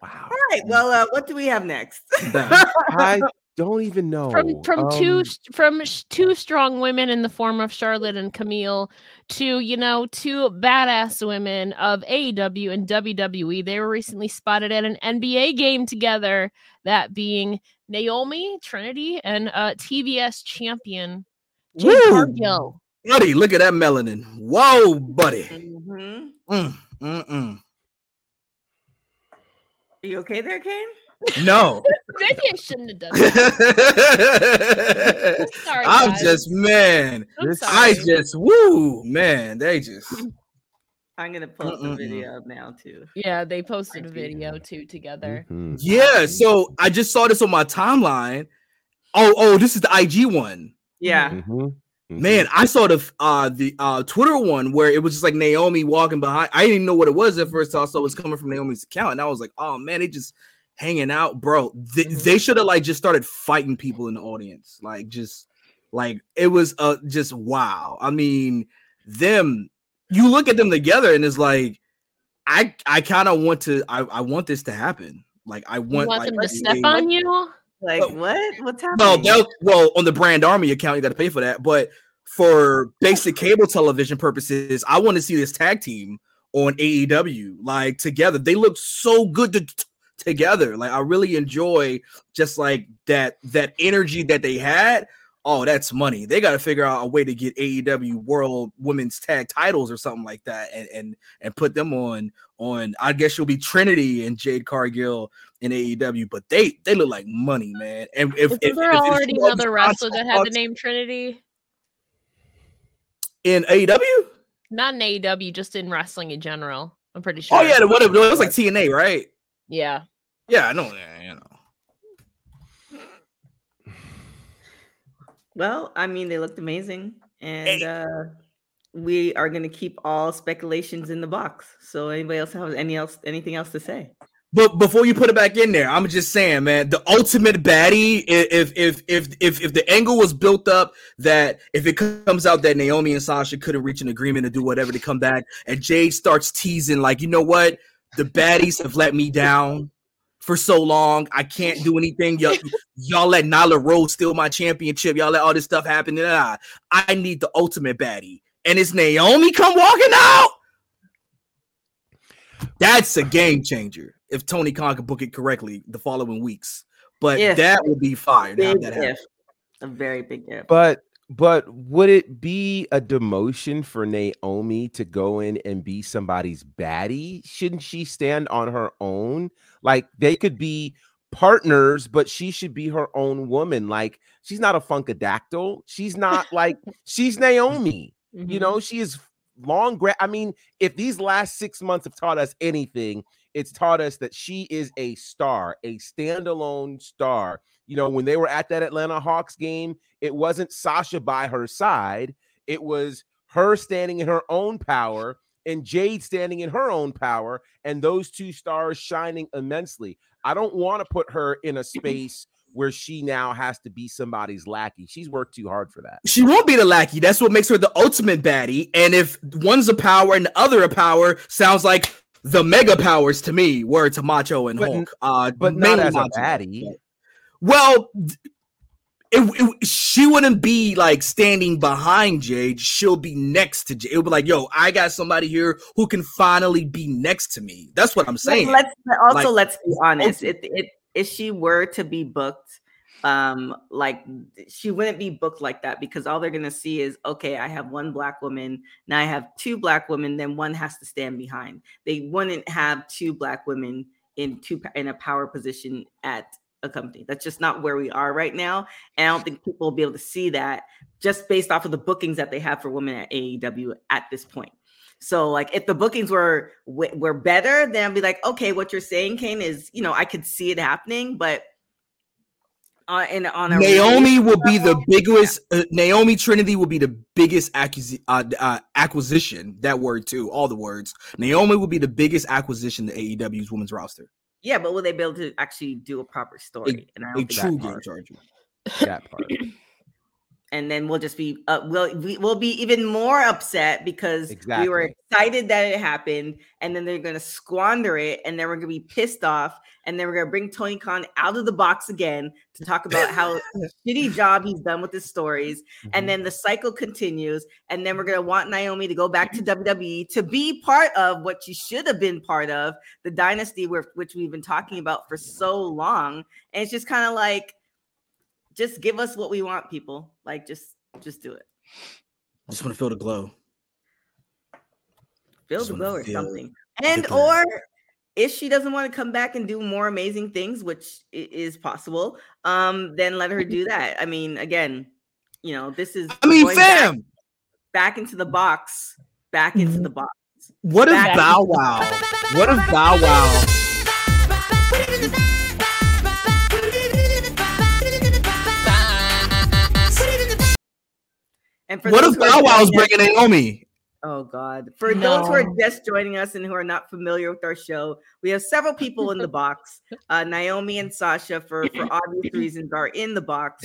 Wow. All right. Well, uh, what do we have next? I don't even know. From from um, two from two strong women in the form of Charlotte and Camille to, you know, two badass women of A E W and W W E. They were recently spotted at an N B A game together, that being Naomi, Trinity, and uh, T B S champion Jade Cargill. Buddy, look at that melanin. Whoa, buddy. Mm-hmm. Mm, mm-mm. Are you okay there, Kane? No. Maybe I shouldn't have done that. I'm sorry, I'm guys. just, man. I'm I just, woo, man. They just. I'm going to post Mm-mm. a video now, too. Yeah, they posted a video, too, together. Mm-hmm. Yeah, so I just saw this on my timeline. Oh, oh, this is the I G one. Yeah. Mm-hmm. Mm-hmm. Man, I saw the uh, the uh, Twitter one where it was just like Naomi walking behind. I didn't even know what it was at first. I saw it was coming from Naomi's account, and I was like, "Oh man, they just hanging out, bro." They, mm-hmm. they should have like just started fighting people in the audience, like just like it was uh, just wow. I mean, them. You look at them together, and it's like, I I kind of want to. I, I want this to happen. Like I want, you want like, them to step on like, you. Like well, what? What's happening? Well, well, on the Brand Army account, you got to pay for that. But for basic cable television purposes, I want to see this tag team on A E W. Like together, they look so good to t- together. Like I really enjoy just like that that energy that they had. Oh, that's money. They got to figure out a way to get A E W World Women's Tag Titles or something like that, and and and put them on on. I guess she'll be Trinity and Jade Cargill in A E W, but they they look like money, man. And if, if, if there if already another wrestler that had the name Trinity in A E W, not in A E W, just in wrestling in general, I'm pretty sure. Oh yeah, the one it was like T N A, right? Yeah. Yeah, I know. You know. Well, I mean, they looked amazing, and uh, we are going to keep all speculations in the box. So, anybody else have any else anything else to say? But before you put it back in there, I'm just saying, man, the ultimate baddie. If if if if if the angle was built up that if it comes out that Naomi and Sasha couldn't reach an agreement to do whatever to come back, and Jade starts teasing like, you know what, the baddies have let me down for so long, I can't do anything. Y'all, y'all let Nyla Rose steal my championship. Y'all let all this stuff happen. And I, I need the ultimate baddie. And it's Naomi come walking out. That's a game changer. If Tony Khan could book it correctly the following weeks. But if, that would be fire. Big that if. A very big if. But, but would it be a demotion for Naomi to go in and be somebody's baddie? Shouldn't she stand on her own? Like they could be partners, but she should be her own woman. Like she's not a Funkadactyl. She's not like she's Naomi. Mm-hmm. You know, she is long. Gra- I mean, if these last six months have taught us anything, it's taught us that she is a star, a standalone star. You know, when they were at that Atlanta Hawks game, it wasn't Sasha by her side. It was her standing in her own power and Jade standing in her own power, and those two stars shining immensely. I don't want to put her in a space where she now has to be somebody's lackey. She's worked too hard for that. She won't be the lackey. That's what makes her the ultimate baddie. And if one's a power and the other a power, sounds like the mega powers to me were to Macho and but, Hulk. Uh, but not as Macho. A baddie. Well, it, it, she wouldn't be like standing behind Jade. She'll be next to Jade. It'll be like, yo, I got somebody here who can finally be next to me. That's what I'm saying. Let's, also, like, let's be honest. It, it, if she were to be booked, um, like she wouldn't be booked like that, because all they're going to see is, okay, I have one black woman. Now I have two black women. Then one has to stand behind. They wouldn't have two black women in two in a power position at a company. That's just not where we are right now. And I don't think people will be able to see that just based off of the bookings that they have for women at A E W at this point. So like if the bookings were were better, then I'd be like, okay, what you're saying, Kane, is, you know, I could see it happening, but uh, and on a Naomi will be the biggest. Yeah. Uh, Naomi Trinity will be the biggest acquisi- uh, uh, acquisition. That word too, all the words. Naomi will be the biggest acquisition to A E W's women's roster. Yeah, but will they be able to actually do a proper story? A, and I don't a think true charger. That part. And then we'll just be uh, we'll we, we'll be even more upset because exactly. we were excited that it happened, and then they're going to squander it, and then we're going to be pissed off, and then we're going to bring Tony Khan out of the box again to talk about how shitty job he's done with his stories, mm-hmm. and then the cycle continues, and then we're going to want Naomi to go back to W W E to be part of what she should have been part of, the dynasty where, which we've been talking about for so long, and it's just kind of like, just give us what we want, people. Like, just just do it. I just want to feel the glow. Feel the glow or something. And or if she doesn't want to come back and do more amazing things, which is possible, um, then let her do that. I mean, again, you know, this is I mean, fam. Back, back into the box. Back into the box. What if Bow Wow? What if Bow Wow? And for what if Bow Wow's bringing Naomi? Oh, God. For no. those who are just joining us and who are not familiar with our show, we have several people in the box. Uh, Naomi and Sasha, for, for obvious reasons, are in the box.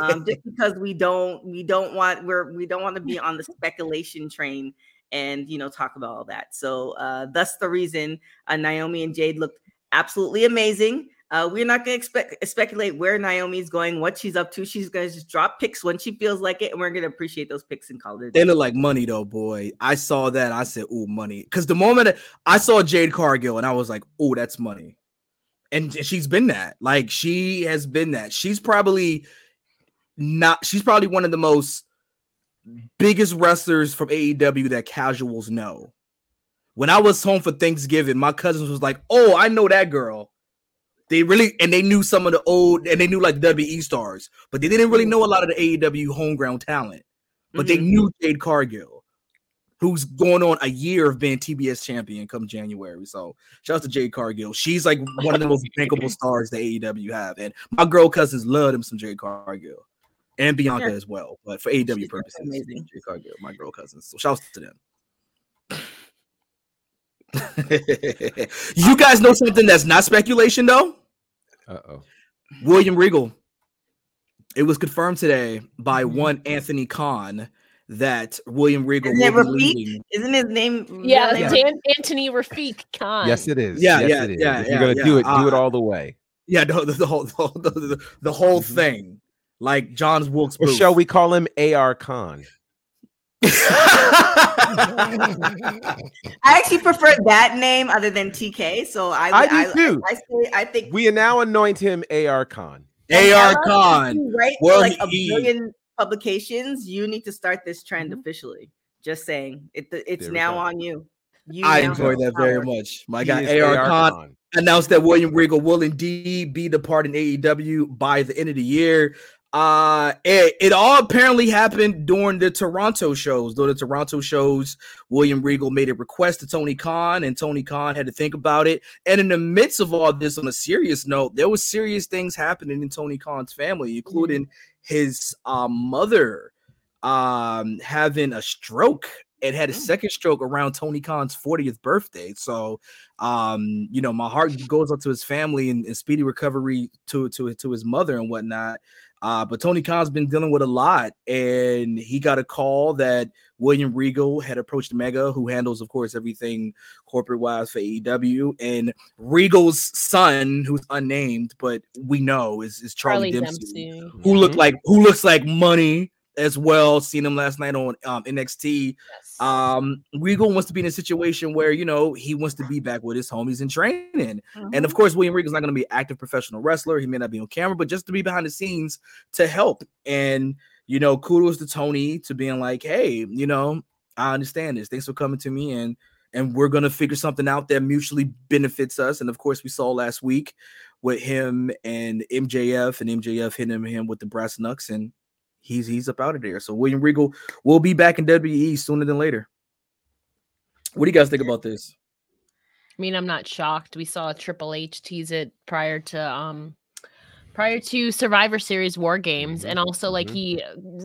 Um, just because we don't we don't want we're we don't want to be on the speculation train and, you know, talk about all that. So uh, that's the reason uh, Naomi and Jade looked absolutely amazing. Uh, we're not going to expect speculate where Naomi's going, what she's up to. She's going to just drop picks when she feels like it, and we're going to appreciate those picks and call it a day. They look like money, though, boy. I saw that. I said, ooh, money. Because the moment I saw Jade Cargill, and I was like, ooh, that's money. And she's been that. Like, she has been that. She's probably not – she's probably one of the most biggest wrestlers from A E W that casuals know. When I was home for Thanksgiving, my cousins was like, oh, I know that girl. They really, and they knew some of the old, and they knew like W W E stars, but they didn't really know a lot of the A E W homegrown talent. But mm-hmm. they knew Jade Cargill, who's going on a year of being T B S champion come January. So shout out to Jade Cargill. She's like one of the most bankable stars that A E W have. And my girl cousins love them some Jade Cargill and Bianca yeah. as well. But for A E W She's purposes, amazing. Jade Cargill, my girl cousins. So shout out to them. You guys know something that's not speculation though? Uh-oh. William Regal. It was confirmed today by one Anthony Khan that William Regal Isn't will be leaving. Isn't his name? Yeah, yeah. Dan- Anthony Rafiq Khan. Yes, it is. Yeah, yes, yeah, it is. yeah. If you're gonna yeah, do it, uh, do it all the way. Yeah, the, the whole, the, the, the, the whole mm-hmm. thing, like John's Wilkes. Or shall we call him A R Khan? I actually prefer that name other than T K, so I I, I, do. I, I, say, I think we now anoint him A R Khan. A R Khan, right? Well, like a billion publications, you need to start this trend officially. Just saying, it, it's there now on you. you I enjoy that power. very much. My guy A R Khan announced that William Regal will indeed be departing A E W by the end of the year. Uh, it, it all apparently happened during the Toronto shows. During the Toronto shows, William Regal made a request to Tony Khan, and Tony Khan had to think about it. And in the midst of all this, on a serious note, there was serious things happening in Tony Khan's family, including his uh, mother um, having a stroke and had a second stroke around Tony Khan's fortieth birthday. So, um, you know, my heart goes out to his family and, and speedy recovery to, to, to his mother and whatnot. Uh, but Tony Khan's been dealing with a lot, and he got a call that William Regal had approached Mega, who handles, of course, everything corporate-wise for A E W, and Regal's son, who's unnamed, but we know is, is Charlie, Charlie Dempsey, Dempsey. Mm-hmm. who looked like who looks like money as well. Seen him last night on um, N X T. Yes. Um, Regal wants to be in a situation where, you know, he wants to be back with his homies in training. Mm-hmm. And of course, William Regal's not going to be an active professional wrestler. He may not be on camera, but just to be behind the scenes to help. And, you know, kudos to Tony to being like, hey, you know, I understand this. Thanks for coming to me. And, and we're going to figure something out that mutually benefits us. And of course, we saw last week with him and M J F, and M J F hitting him with the brass knucks, and He's he's up out of there. So William Regal will be back in W W E sooner than later. What do you guys think about this? I mean, I'm not shocked. We saw Triple H tease it prior to um prior to Survivor Series War Games, mm-hmm. and also like mm-hmm. he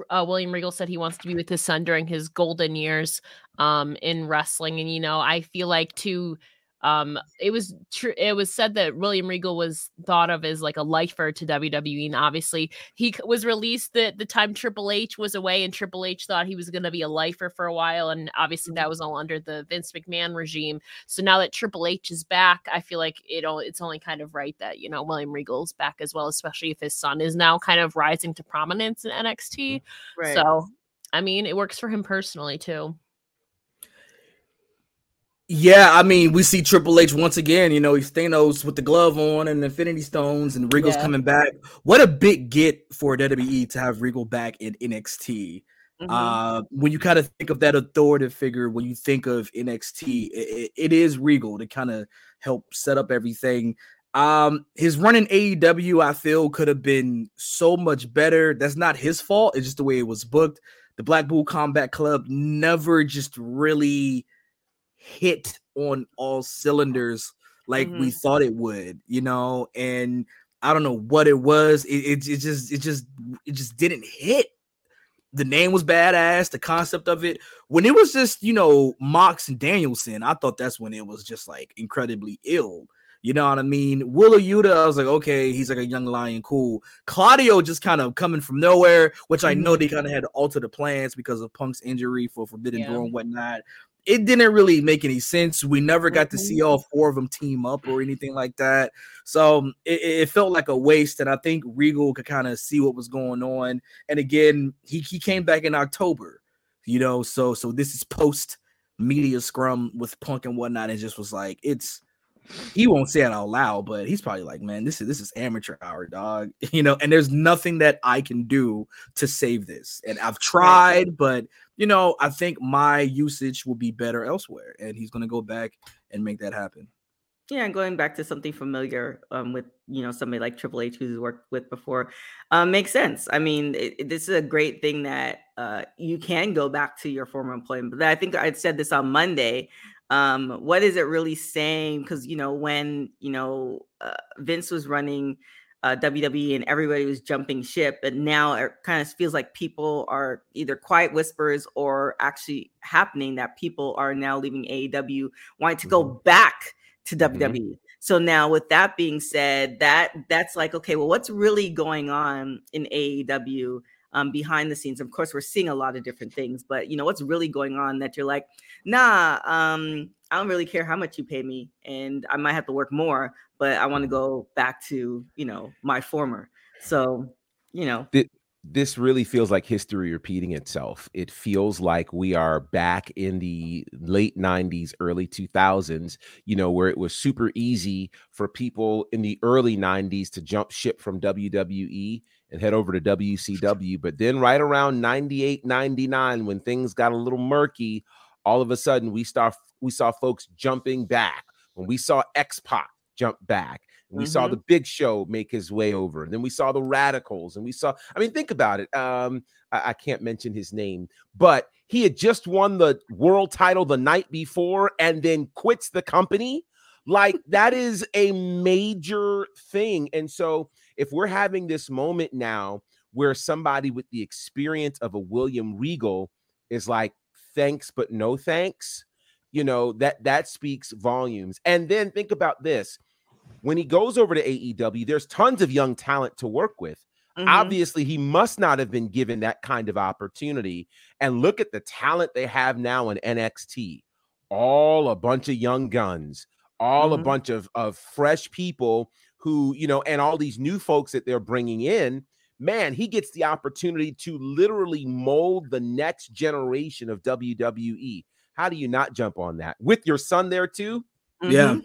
uh, William Regal said he wants to be with his son during his golden years um in wrestling. And you know, I feel like to. Um, it was true. It was said that William Regal was thought of as like a lifer to W W E, and obviously he was released the, the time Triple H was away, and Triple H thought he was going to be a lifer for a while, and obviously that was all under the Vince McMahon regime. So now that Triple H is back, I feel like it all, it's only kind of right that, you know, William Regal's back as well, especially if his son is now kind of rising to prominence in N X T. Right. So, I mean, it works for him personally too. Yeah, I mean, we see Triple H once again, you know, he's Thanos with the glove on and Infinity Stones, and Regal's yeah. coming back. What a big get for W W E to have Regal back in N X T. Mm-hmm. Uh, when you kind of think of that authoritative figure, when you think of N X T, it, it is Regal to kind of help set up everything. Um, his run in A E W, I feel, could have been so much better. That's not his fault. It's just the way it was booked. The Blackpool Combat Club never just really hit on all cylinders like mm-hmm. we thought it would, you know, and I don't know what it was. It, it, it just it just it just didn't hit. The name was badass, the concept of it. When it was just, you know, Mox and Danielson, I thought that's when it was just like incredibly ill. You know what I mean? Willa Yuta, I was like, okay, he's like a young lion, cool. Claudio just kind of coming from nowhere, which I know they kind of had to alter the plans because of Punk's injury for Forbidden yeah. Door and whatnot. It didn't really make any sense. We never got to see all four of them team up or anything like that. So it, it felt like a waste. And I think Regal could kind of see what was going on. And again, he, he came back in October, you know, so, so this is post media scrum with Punk and whatnot. And just was like, it's, he won't say it out loud, but he's probably like, man, this is, this is amateur hour, dog, you know, and there's nothing that I can do to save this. And I've tried, but you know, I think my usage will be better elsewhere, and he's going to go back and make that happen. Yeah, and going back to something familiar um, with, you know, somebody like Triple H who's worked with before um, makes sense. I mean, it, it, this is a great thing that uh, you can go back to your former employment. But I think I said this on Monday. Um, what is it really saying? Because, you know, when, you know, uh, Vince was running Uh, W W E and everybody was jumping ship, and now it kind of feels like people are either quiet whispers or actually happening that people are now leaving A E W, wanting to go back to W W E. Mm-hmm. So now with that being said, that that's like, okay, well, what's really going on in A E W um, behind the scenes? Of course, we're seeing a lot of different things, but you know, what's really going on that you're like, nah, um, I don't really care how much you pay me, and I might have to work more, but I want to go back to, you know, my former. So, you know, this really feels like history repeating itself. It feels like we are back in the late nineties, early two thousands, you know, where it was super easy for people in the early nineties to jump ship from W W E and head over to W C W. But then right around ninety-eight, ninety-nine, when things got a little murky, all of a sudden we start we saw folks jumping back. When we saw X-Pac jump back, and we mm-hmm. saw the Big Show make his way over, and then we saw the Radicals, and we saw, I mean, think about it. Um, I, I can't mention his name, but he had just won the world title the night before and then quits the company. Like, that is a major thing. And so if we're having this moment now where somebody with the experience of a William Regal is like, thanks, but no thanks. You know, that that speaks volumes. And then think about this. When he goes over to A E W, there's tons of young talent to work with. Mm-hmm. Obviously, he must not have been given that kind of opportunity. And look at the talent they have now in N X T. All a bunch of young guns, all mm-hmm. a bunch of, of fresh people who, you know, and all these new folks that they're bringing in. Man, he gets the opportunity to literally mold the next generation of W W E. How do you not jump on that? With your son there, too? Mm-hmm. Yeah.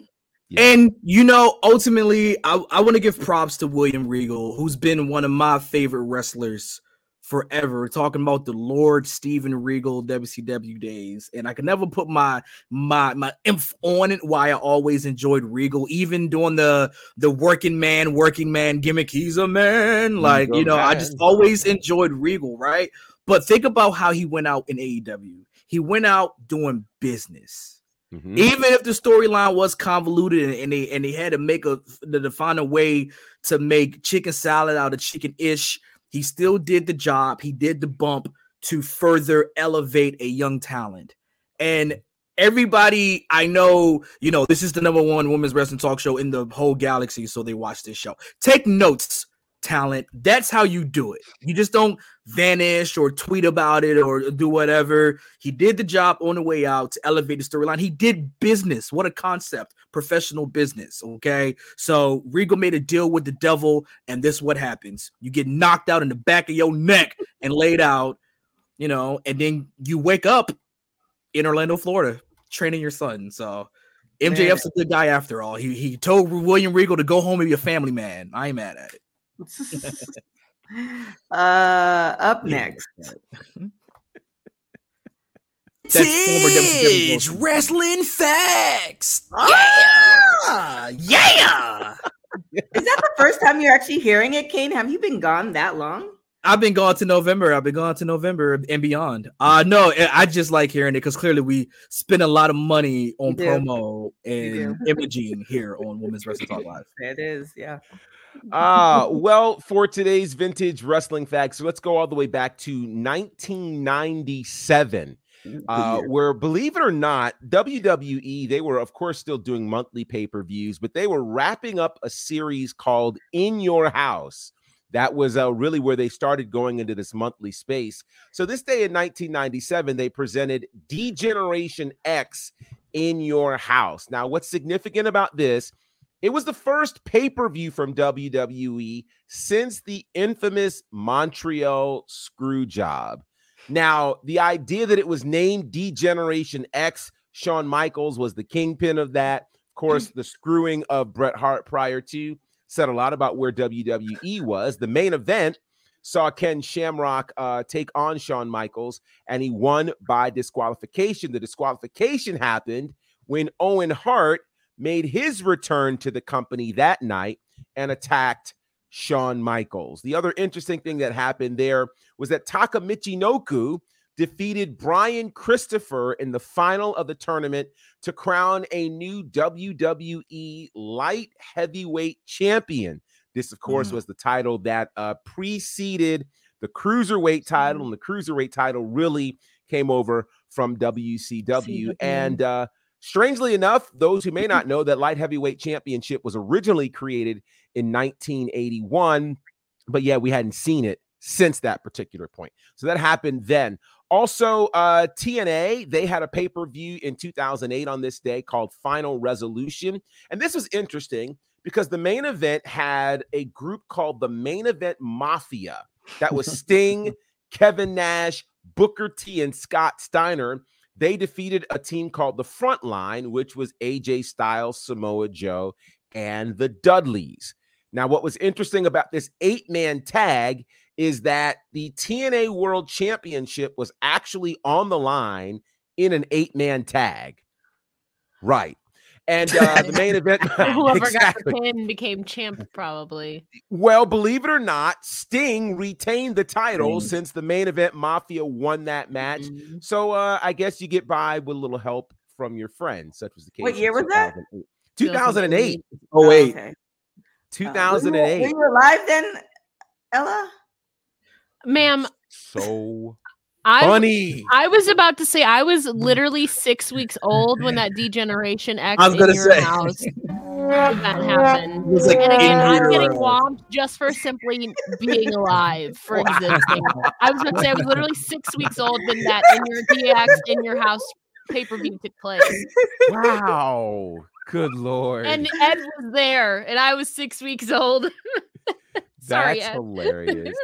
Yeah. And, you know, ultimately, I, I want to give props to William Regal, who's been one of my favorite wrestlers forever. Talking about the Lord Steven Regal W C W days. And I could never put my my my inf on it why I always enjoyed Regal, even doing the the working man, working man gimmick. He's a man. Like, Regal, you know, man. I just always enjoyed Regal, right? But think about how he went out in A E W. He went out doing business. Mm-hmm. Even if the storyline was convoluted and, and they and they had to make a to find a way to make chicken salad out of chicken ish, he still did the job. He did the bump to further elevate a young talent. And everybody, I know, you know, this is the number one women's wrestling talk show in the whole galaxy, so they watch this show. Take notes, talent. That's how you do it. You just don't vanish or tweet about it or do whatever. He did the job on the way out to elevate the storyline. He did business. What a concept. Professional business. Okay. So Regal made a deal with the devil, and this is what happens. You get knocked out in the back of your neck and laid out, you know, and then you wake up in Orlando, Florida, training your son. So M J F's a good guy after all. He he told William Regal to go home and be a family man. I ain't mad at it. uh up next Tidge Wrestling Facts. Oh, yeah yeah is that the first time you're actually hearing it, Kane? Have you been gone that long? I've been gone to November. I've been gone to November and beyond. Uh no, I just like hearing it because clearly we spend a lot of money on yeah. promo and yeah. imaging here on Women's Wrestling Talk Live. It is, yeah. Uh, well, for today's vintage wrestling facts, let's go all the way back to nineteen ninety-seven. Uh, where, believe it or not, W W E, they were, of course, still doing monthly pay-per-views, but they were wrapping up a series called In Your House. That was uh, really where they started going into this monthly space. So this day in nineteen ninety-seven, they presented D-Generation X In Your House. Now, what's significant about this, it was the first pay-per-view from W W E since the infamous Montreal Screwjob. Now, the idea that it was named D-Generation X, Shawn Michaels was the kingpin of that. Of course, the screwing of Bret Hart prior to said a lot about where W W E was. The main event saw Ken Shamrock uh, take on Shawn Michaels, and he won by disqualification. The disqualification happened when Owen Hart made his return to the company that night and attacked Shawn Michaels. The other interesting thing that happened there was that Taka Michinoku defeated Brian Christopher in the final of the tournament to crown a new W W E light heavyweight champion. This, of course, mm. was the title that uh, preceded the cruiserweight title, mm. and the cruiserweight title really came over from W C W. And uh, strangely enough, those who may not know, that light heavyweight championship was originally created in nineteen eighty-one, but yeah, we hadn't seen it since that particular point. So that happened then. Also, uh, T N A, they had a pay-per-view in two thousand eight on this day called Final Resolution. And this was interesting because the main event had a group called the Main Event Mafia. That was Sting, Kevin Nash, Booker T, and Scott Steiner. They defeated a team called the Frontline, which was A J Styles, Samoa Joe, and the Dudleys. Now, what was interesting about this eight-man tag is that the T N A World Championship was actually on the line in an eight-man tag. Right. And uh, the main event... Whoever exactly. got the pin became champ, probably. Well, believe it or not, Sting retained the title mm. since the Main Event Mafia won that match. Mm-hmm. So uh, I guess you get by with a little help from your friends, such was the case. What year was that? two thousand eight. Oh, wait. Okay. two thousand eight. Uh, were, you, were you alive then, Ella? ma'am. So funny. I, I was about to say I was literally six weeks old when that Degeneration X I was gonna in your say. house did that happen. Like and again, I'm getting whopped just for simply being alive for existing. I was gonna say I was literally six weeks old when that in your D X in your house pay-per-view took place. Wow. Good Lord. And Ed was there, and I was six weeks old. Sorry, That's Ed. hilarious.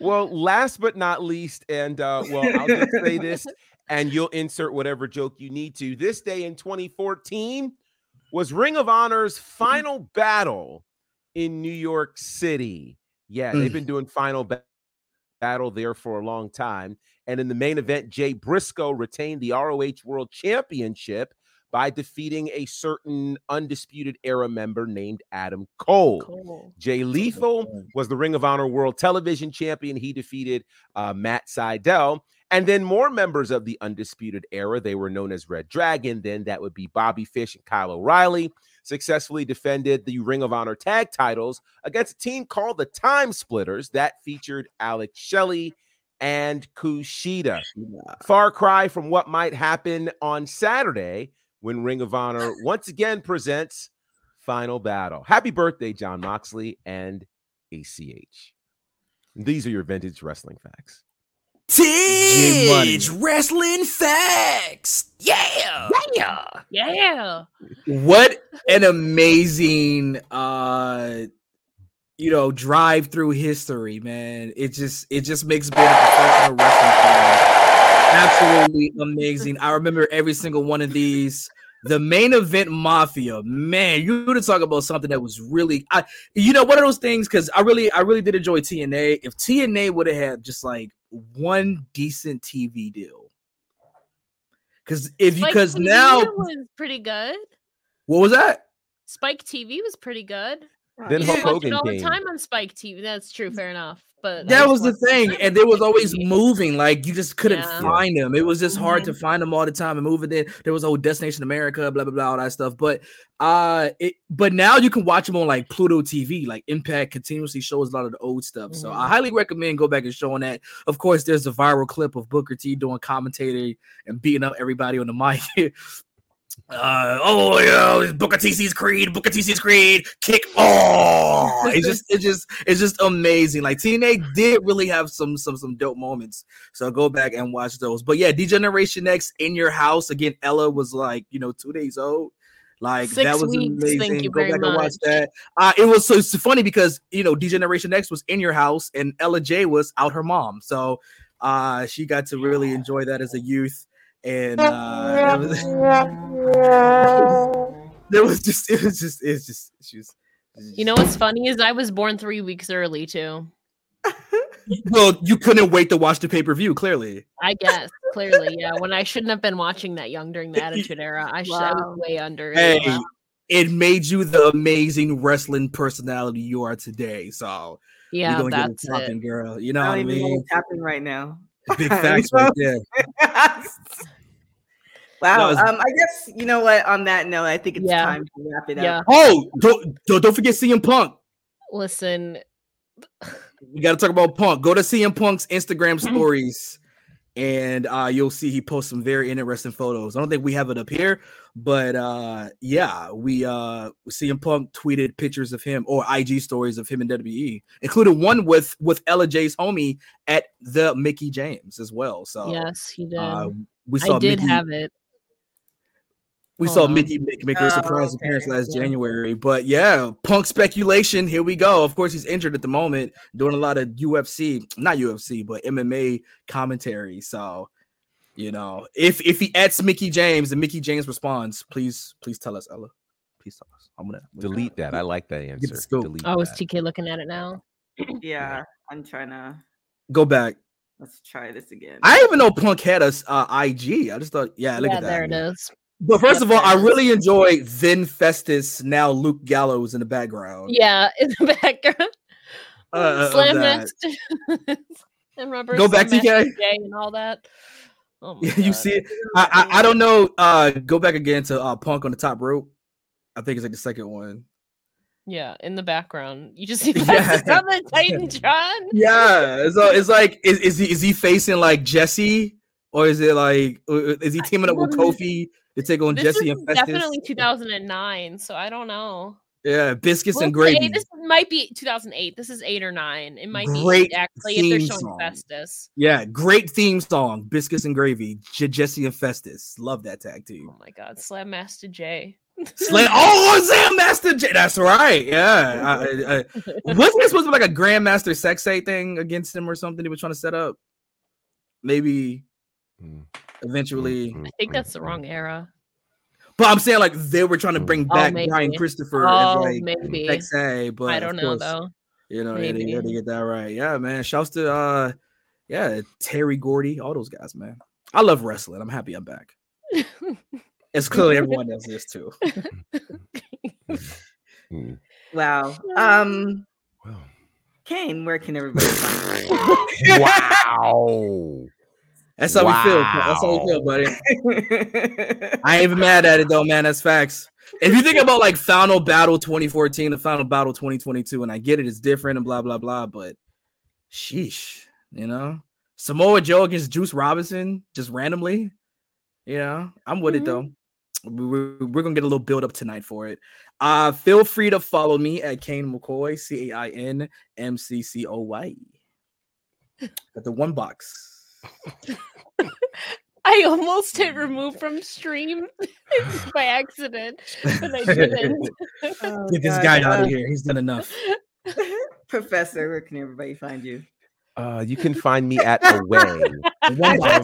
Well, last but not least, and uh, well, I'll just say this, and you'll insert whatever joke you need to. This day in twenty fourteen was Ring of Honor's final battle in New York City. Yeah, they've been doing final ba- battle there for a long time. And in the main event, Jay Briscoe retained the R O H World Championship by defeating a certain Undisputed Era member named Adam Cole. Cool. Jay Lethal was the Ring of Honor World Television Champion. He defeated uh, Matt Sydal. And then more members of the Undisputed Era, they were known as Red Dragon. Then that would be Bobby Fish and Kyle O'Reilly, successfully defended the Ring of Honor tag titles against a team called the Time Splitters that featured Alex Shelley and Kushida. Far cry from what might happen on Saturday, when Ring of Honor once again presents Final Battle. Happy birthday, John Moxley and A C H. These are your vintage wrestling facts. Vintage wrestling facts. Yeah. Yeah. Yeah. What an amazing, uh, you know, drive through history, man. It just, it just makes being a professional wrestling fan absolutely amazing. I remember every single one of these. The main event mafia, man, you were to talk about something that was really, I, you know, one of those things, because I really, I really did enjoy T N A. If T N A would have had just like one decent T V deal, because if you, because now was pretty good. What was that? Spike T V was pretty good. Then Hulk Hogan all the time on Spike T V. That's true. Fair enough. But that was the thing, and they was always moving. Like you just couldn't yeah. find them. It was just hard to find them all the time and move it in. There was old Destination America, blah blah blah, all that stuff. But uh, it, but now you can watch them on like Pluto T V. Like Impact continuously shows a lot of the old stuff. Mm-hmm. So I highly recommend go back and showing that. Of course, there's a viral clip of Booker T doing commentary and beating up everybody on the mic. Uh oh yo, Booker T sees Creed, Booker T sees Creed, kick. Oh, it's just it's just it's just amazing. Like T N A did really have some some some dope moments. So go back and watch those. But yeah, Degeneration X in your house. Again, Ella was like, you know, two days old. Like Six that was weeks, amazing. Thank you go very back much. and watch that. Uh it was so it's funny because you know, Degeneration X was in your house and Ella J was out her mom. So uh she got to really enjoy that as a youth. And uh, it was, there was just, it was just, it's just, she was. You know what's funny is I was born three weeks early too. Well, you couldn't wait to watch the pay per view. Clearly, I guess. Clearly, yeah. When I shouldn't have been watching that young during the Attitude Era, I, should, wow. I was way under. Hey, wow. It made you the amazing wrestling personality you are today. So yeah, you're gonna that's get it. Talking, girl. You know I what I mean? Happening right now. Big facts right there. Wow. Was, um, I guess, you know what, on that note, I think it's yeah. time to wrap it yeah. up. Oh, don't, don't forget C M Punk. Listen. We got to talk about Punk. Go to C M Punk's Instagram stories, and uh, you'll see he posts some very interesting photos. I don't think we have it up here, but uh, yeah, we uh, C M Punk tweeted pictures of him or I G stories of him in W W E, including one with with Ella J's homie at the Mickey James as well. So yes, he did. Uh, we saw I did Mickey, have it. We Hold saw on. Mickey make, make her surprise oh, okay. appearance last yeah. January, but yeah, Punk speculation. Here we go. Of course, he's injured at the moment, doing a lot of U F C, not U F C, but M M A commentary. So, you know, if if he adds Mickey James and Mickey James responds, please, please tell us, Ella. Please tell us. I'm gonna I'm delete gonna, that. I like that answer. Delete oh, is T K looking at it now? Yeah, I'm trying to go back. Let's try this again. I even know Punk had us uh, I G. I just thought, yeah, look yeah, at that. There it is. But first of all, I really enjoy then Festus, now Luke Gallows in the background. Yeah, in the background. Uh, Slam next. And rubber. Go back, T K. And all that. Oh my yeah, God. You see it? I, I, I don't know. Uh, go back again to uh, Punk on the top rope. I think it's like the second one. Yeah, in the background, you just see yeah. the Titan John. Yeah, so it's like, is is he is he facing like Jesse, or is it like is he teaming up with Kofi to take on this Jesse? Is and definitely two thousand nine, so I don't know. Yeah, biscuits we'll and gravy. Say, this might be two thousand eight. This is eight or nine. It might great be actually if they're showing song. Festus. Yeah, great theme song, biscuits and gravy. J- Jesse and Festus, love that tag team. Oh my God, Slam Master J. Slam- oh, Slam Master J. That's right. Yeah. I, I, I, wasn't it supposed to be like a Grandmaster Sexay thing against him or something they were trying to set up? Maybe eventually. I think that's the wrong era. But I'm saying like they were trying to bring back oh, Brian Christopher oh, and like maybe. Sexay, but I don't know course, though. You know, they, they, they get that right. Yeah, man. Shouts to uh yeah, Terry Gordy, all those guys, man. I love wrestling. I'm happy I'm back. It's clearly everyone does this too. Wow. Um wow. Kane, where can everybody find you? Wow. That's how wow. we feel. That's how we feel, buddy. I ain't even mad at it though, man. That's facts. If you think about like Final Battle twenty fourteen and Final Battle twenty twenty-two, and I get it, it's different and blah blah blah, but sheesh, you know, Samoa Joe against Juice Robinson just randomly. You know, I'm with mm-hmm. it though. We're, we're gonna get a little build up tonight for it. Uh, feel free to follow me at Kane McCoy, C A I N M C C O Y. Got the one box. I almost hit remove from stream by accident, but I didn't. Oh, get this God, guy God. out of here. He's done enough. Professor, where can everybody find you? Uh, you can find me at Away. um,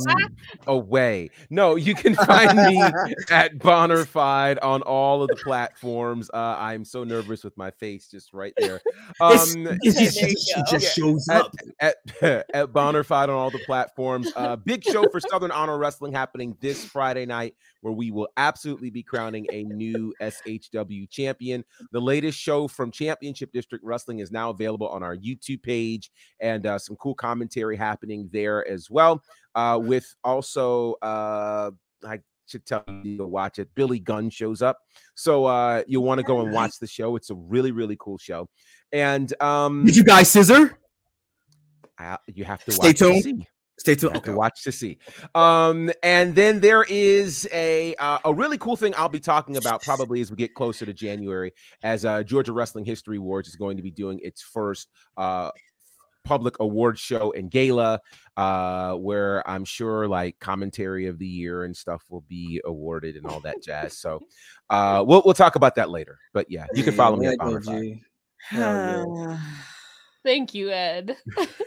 away. No, you can find me at Bonnerfied on all of the platforms. Uh, I'm so nervous with my face just right there. Um, it's, it's just, she just shows yeah. up. At, at, at Bonnerfied on all the platforms. Uh, big show for Southern Honor Wrestling happening this Friday night, where we will absolutely be crowning a new S H W champion. The latest show from Championship District Wrestling is now available on our YouTube page, and uh, some cool commentary happening there as well. Uh, with also, uh, I should tell you to watch it. Billy Gunn shows up. So uh, you'll want to go and watch the show. It's a really, really cool show. And um, did you guys scissor? I, you have to Stay watch tuned. It. Stay tuned. Okay, watch to see. Um, and then there is a uh, a really cool thing I'll be talking about probably as we get closer to January, as uh, Georgia Wrestling History Awards is going to be doing its first uh, public award show and gala, uh, where I'm sure like commentary of the year and stuff will be awarded and all that jazz. So uh, we'll we'll talk about that later. But yeah, you can follow me at Bonnerfied. Thank you, Ed.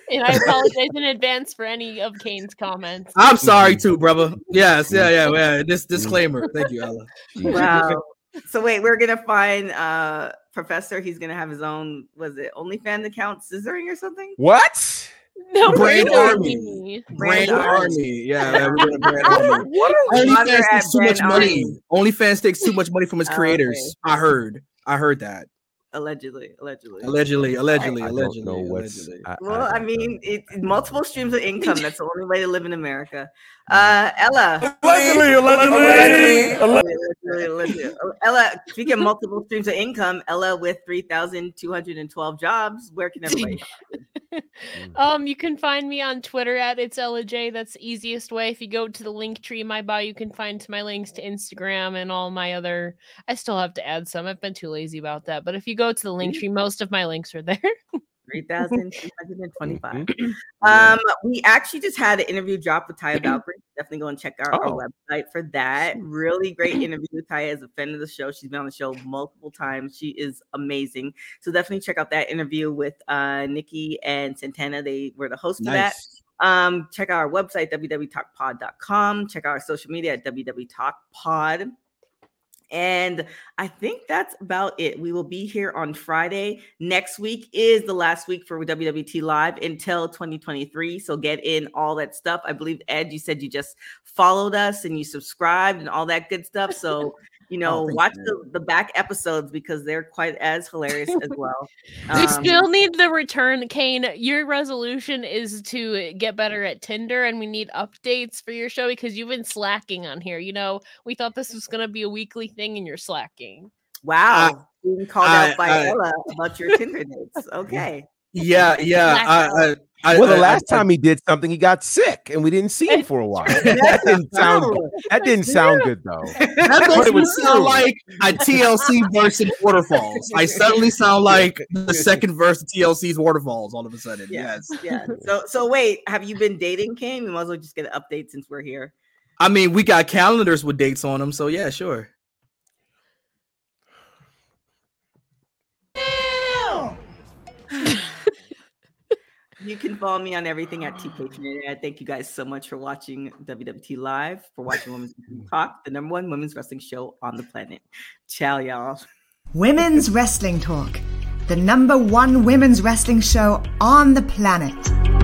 And I apologize in advance for any of Kane's comments. I'm sorry too, brother. Yes, yeah, yeah, yeah. This disclaimer. Thank you, Ella. Wow. So wait, we're gonna find uh Professor. He's gonna have his own, was it OnlyFans account, scissoring or something? What? No, Brain Army. Brain Army. Yeah, man, we're gonna Brain Army. What are we? OnlyFans takes too much money. OnlyFans takes too much money from its creators. Oh, okay. I heard. I heard that. Allegedly, allegedly, allegedly, allegedly, I, allegedly. I don't know what's, allegedly. I, I, well, I, I mean, it, multiple streams of income. That's the only way to live in America. Uh, Ella, allegedly, allegedly, allegedly, allegedly. Ella. Speaking of multiple streams of income, Ella with three thousand two hundred and twelve jobs. Where can everybody? um, you can find me on Twitter at it's Ella J. That's the easiest way. If you go to the link tree in my bio, you can find my links to Instagram and all my other. I still have to add some. I've been too lazy about that, but if you go to the link tree, most of my links are there. three thousand two hundred twenty-five. Um, we actually just had an interview drop with Taya Valkyrie. Definitely go and check our, oh. our website for that. Really great interview with Taya as a fan of the show. She's been on the show multiple times. She is amazing. So definitely check out that interview with uh, Nikki and Santana. They were the hosts nice. for that. Um, check out our website, w w w dot talk pod dot com. Check out our social media at w w w dot talk pod. And I think that's about it. We will be here on Friday. Next week is the last week for W W T Live until twenty twenty-three. So get in all that stuff. I believe, Ed, you said you just followed us and you subscribed and all that good stuff. So, you know, oh, watch the, the back episodes because they're quite as hilarious as well. Um, we still need the return. Kane, your resolution is to get better at Tinder, and we need updates for your show because you've been slacking on here. You know, we thought this was going to be a weekly thing and you're slacking. Wow. Uh, Being called I, out by I, Ella I, about your tenderness. Okay. Yeah, yeah. I, I, well, the last I, I, time he did something, he got sick, and we didn't see him for a while. That didn't sound good. That didn't sound good, though. That makes me sound like a T L C verse in Waterfalls. I suddenly sound like the second verse of T L C's Waterfalls all of a sudden. Yeah, yes. Yeah. So, so wait, have you been dating, Kane? We might as well just get an update since we're here. I mean, we got calendars with dates on them, so yeah, sure. You can follow me on everything at T K Trinidad. Thank you guys so much for watching W W T Live, for watching Women's Wrestling Talk, the number one women's wrestling show on the planet. Ciao, y'all. Women's Wrestling Talk, the number one women's wrestling show on the planet.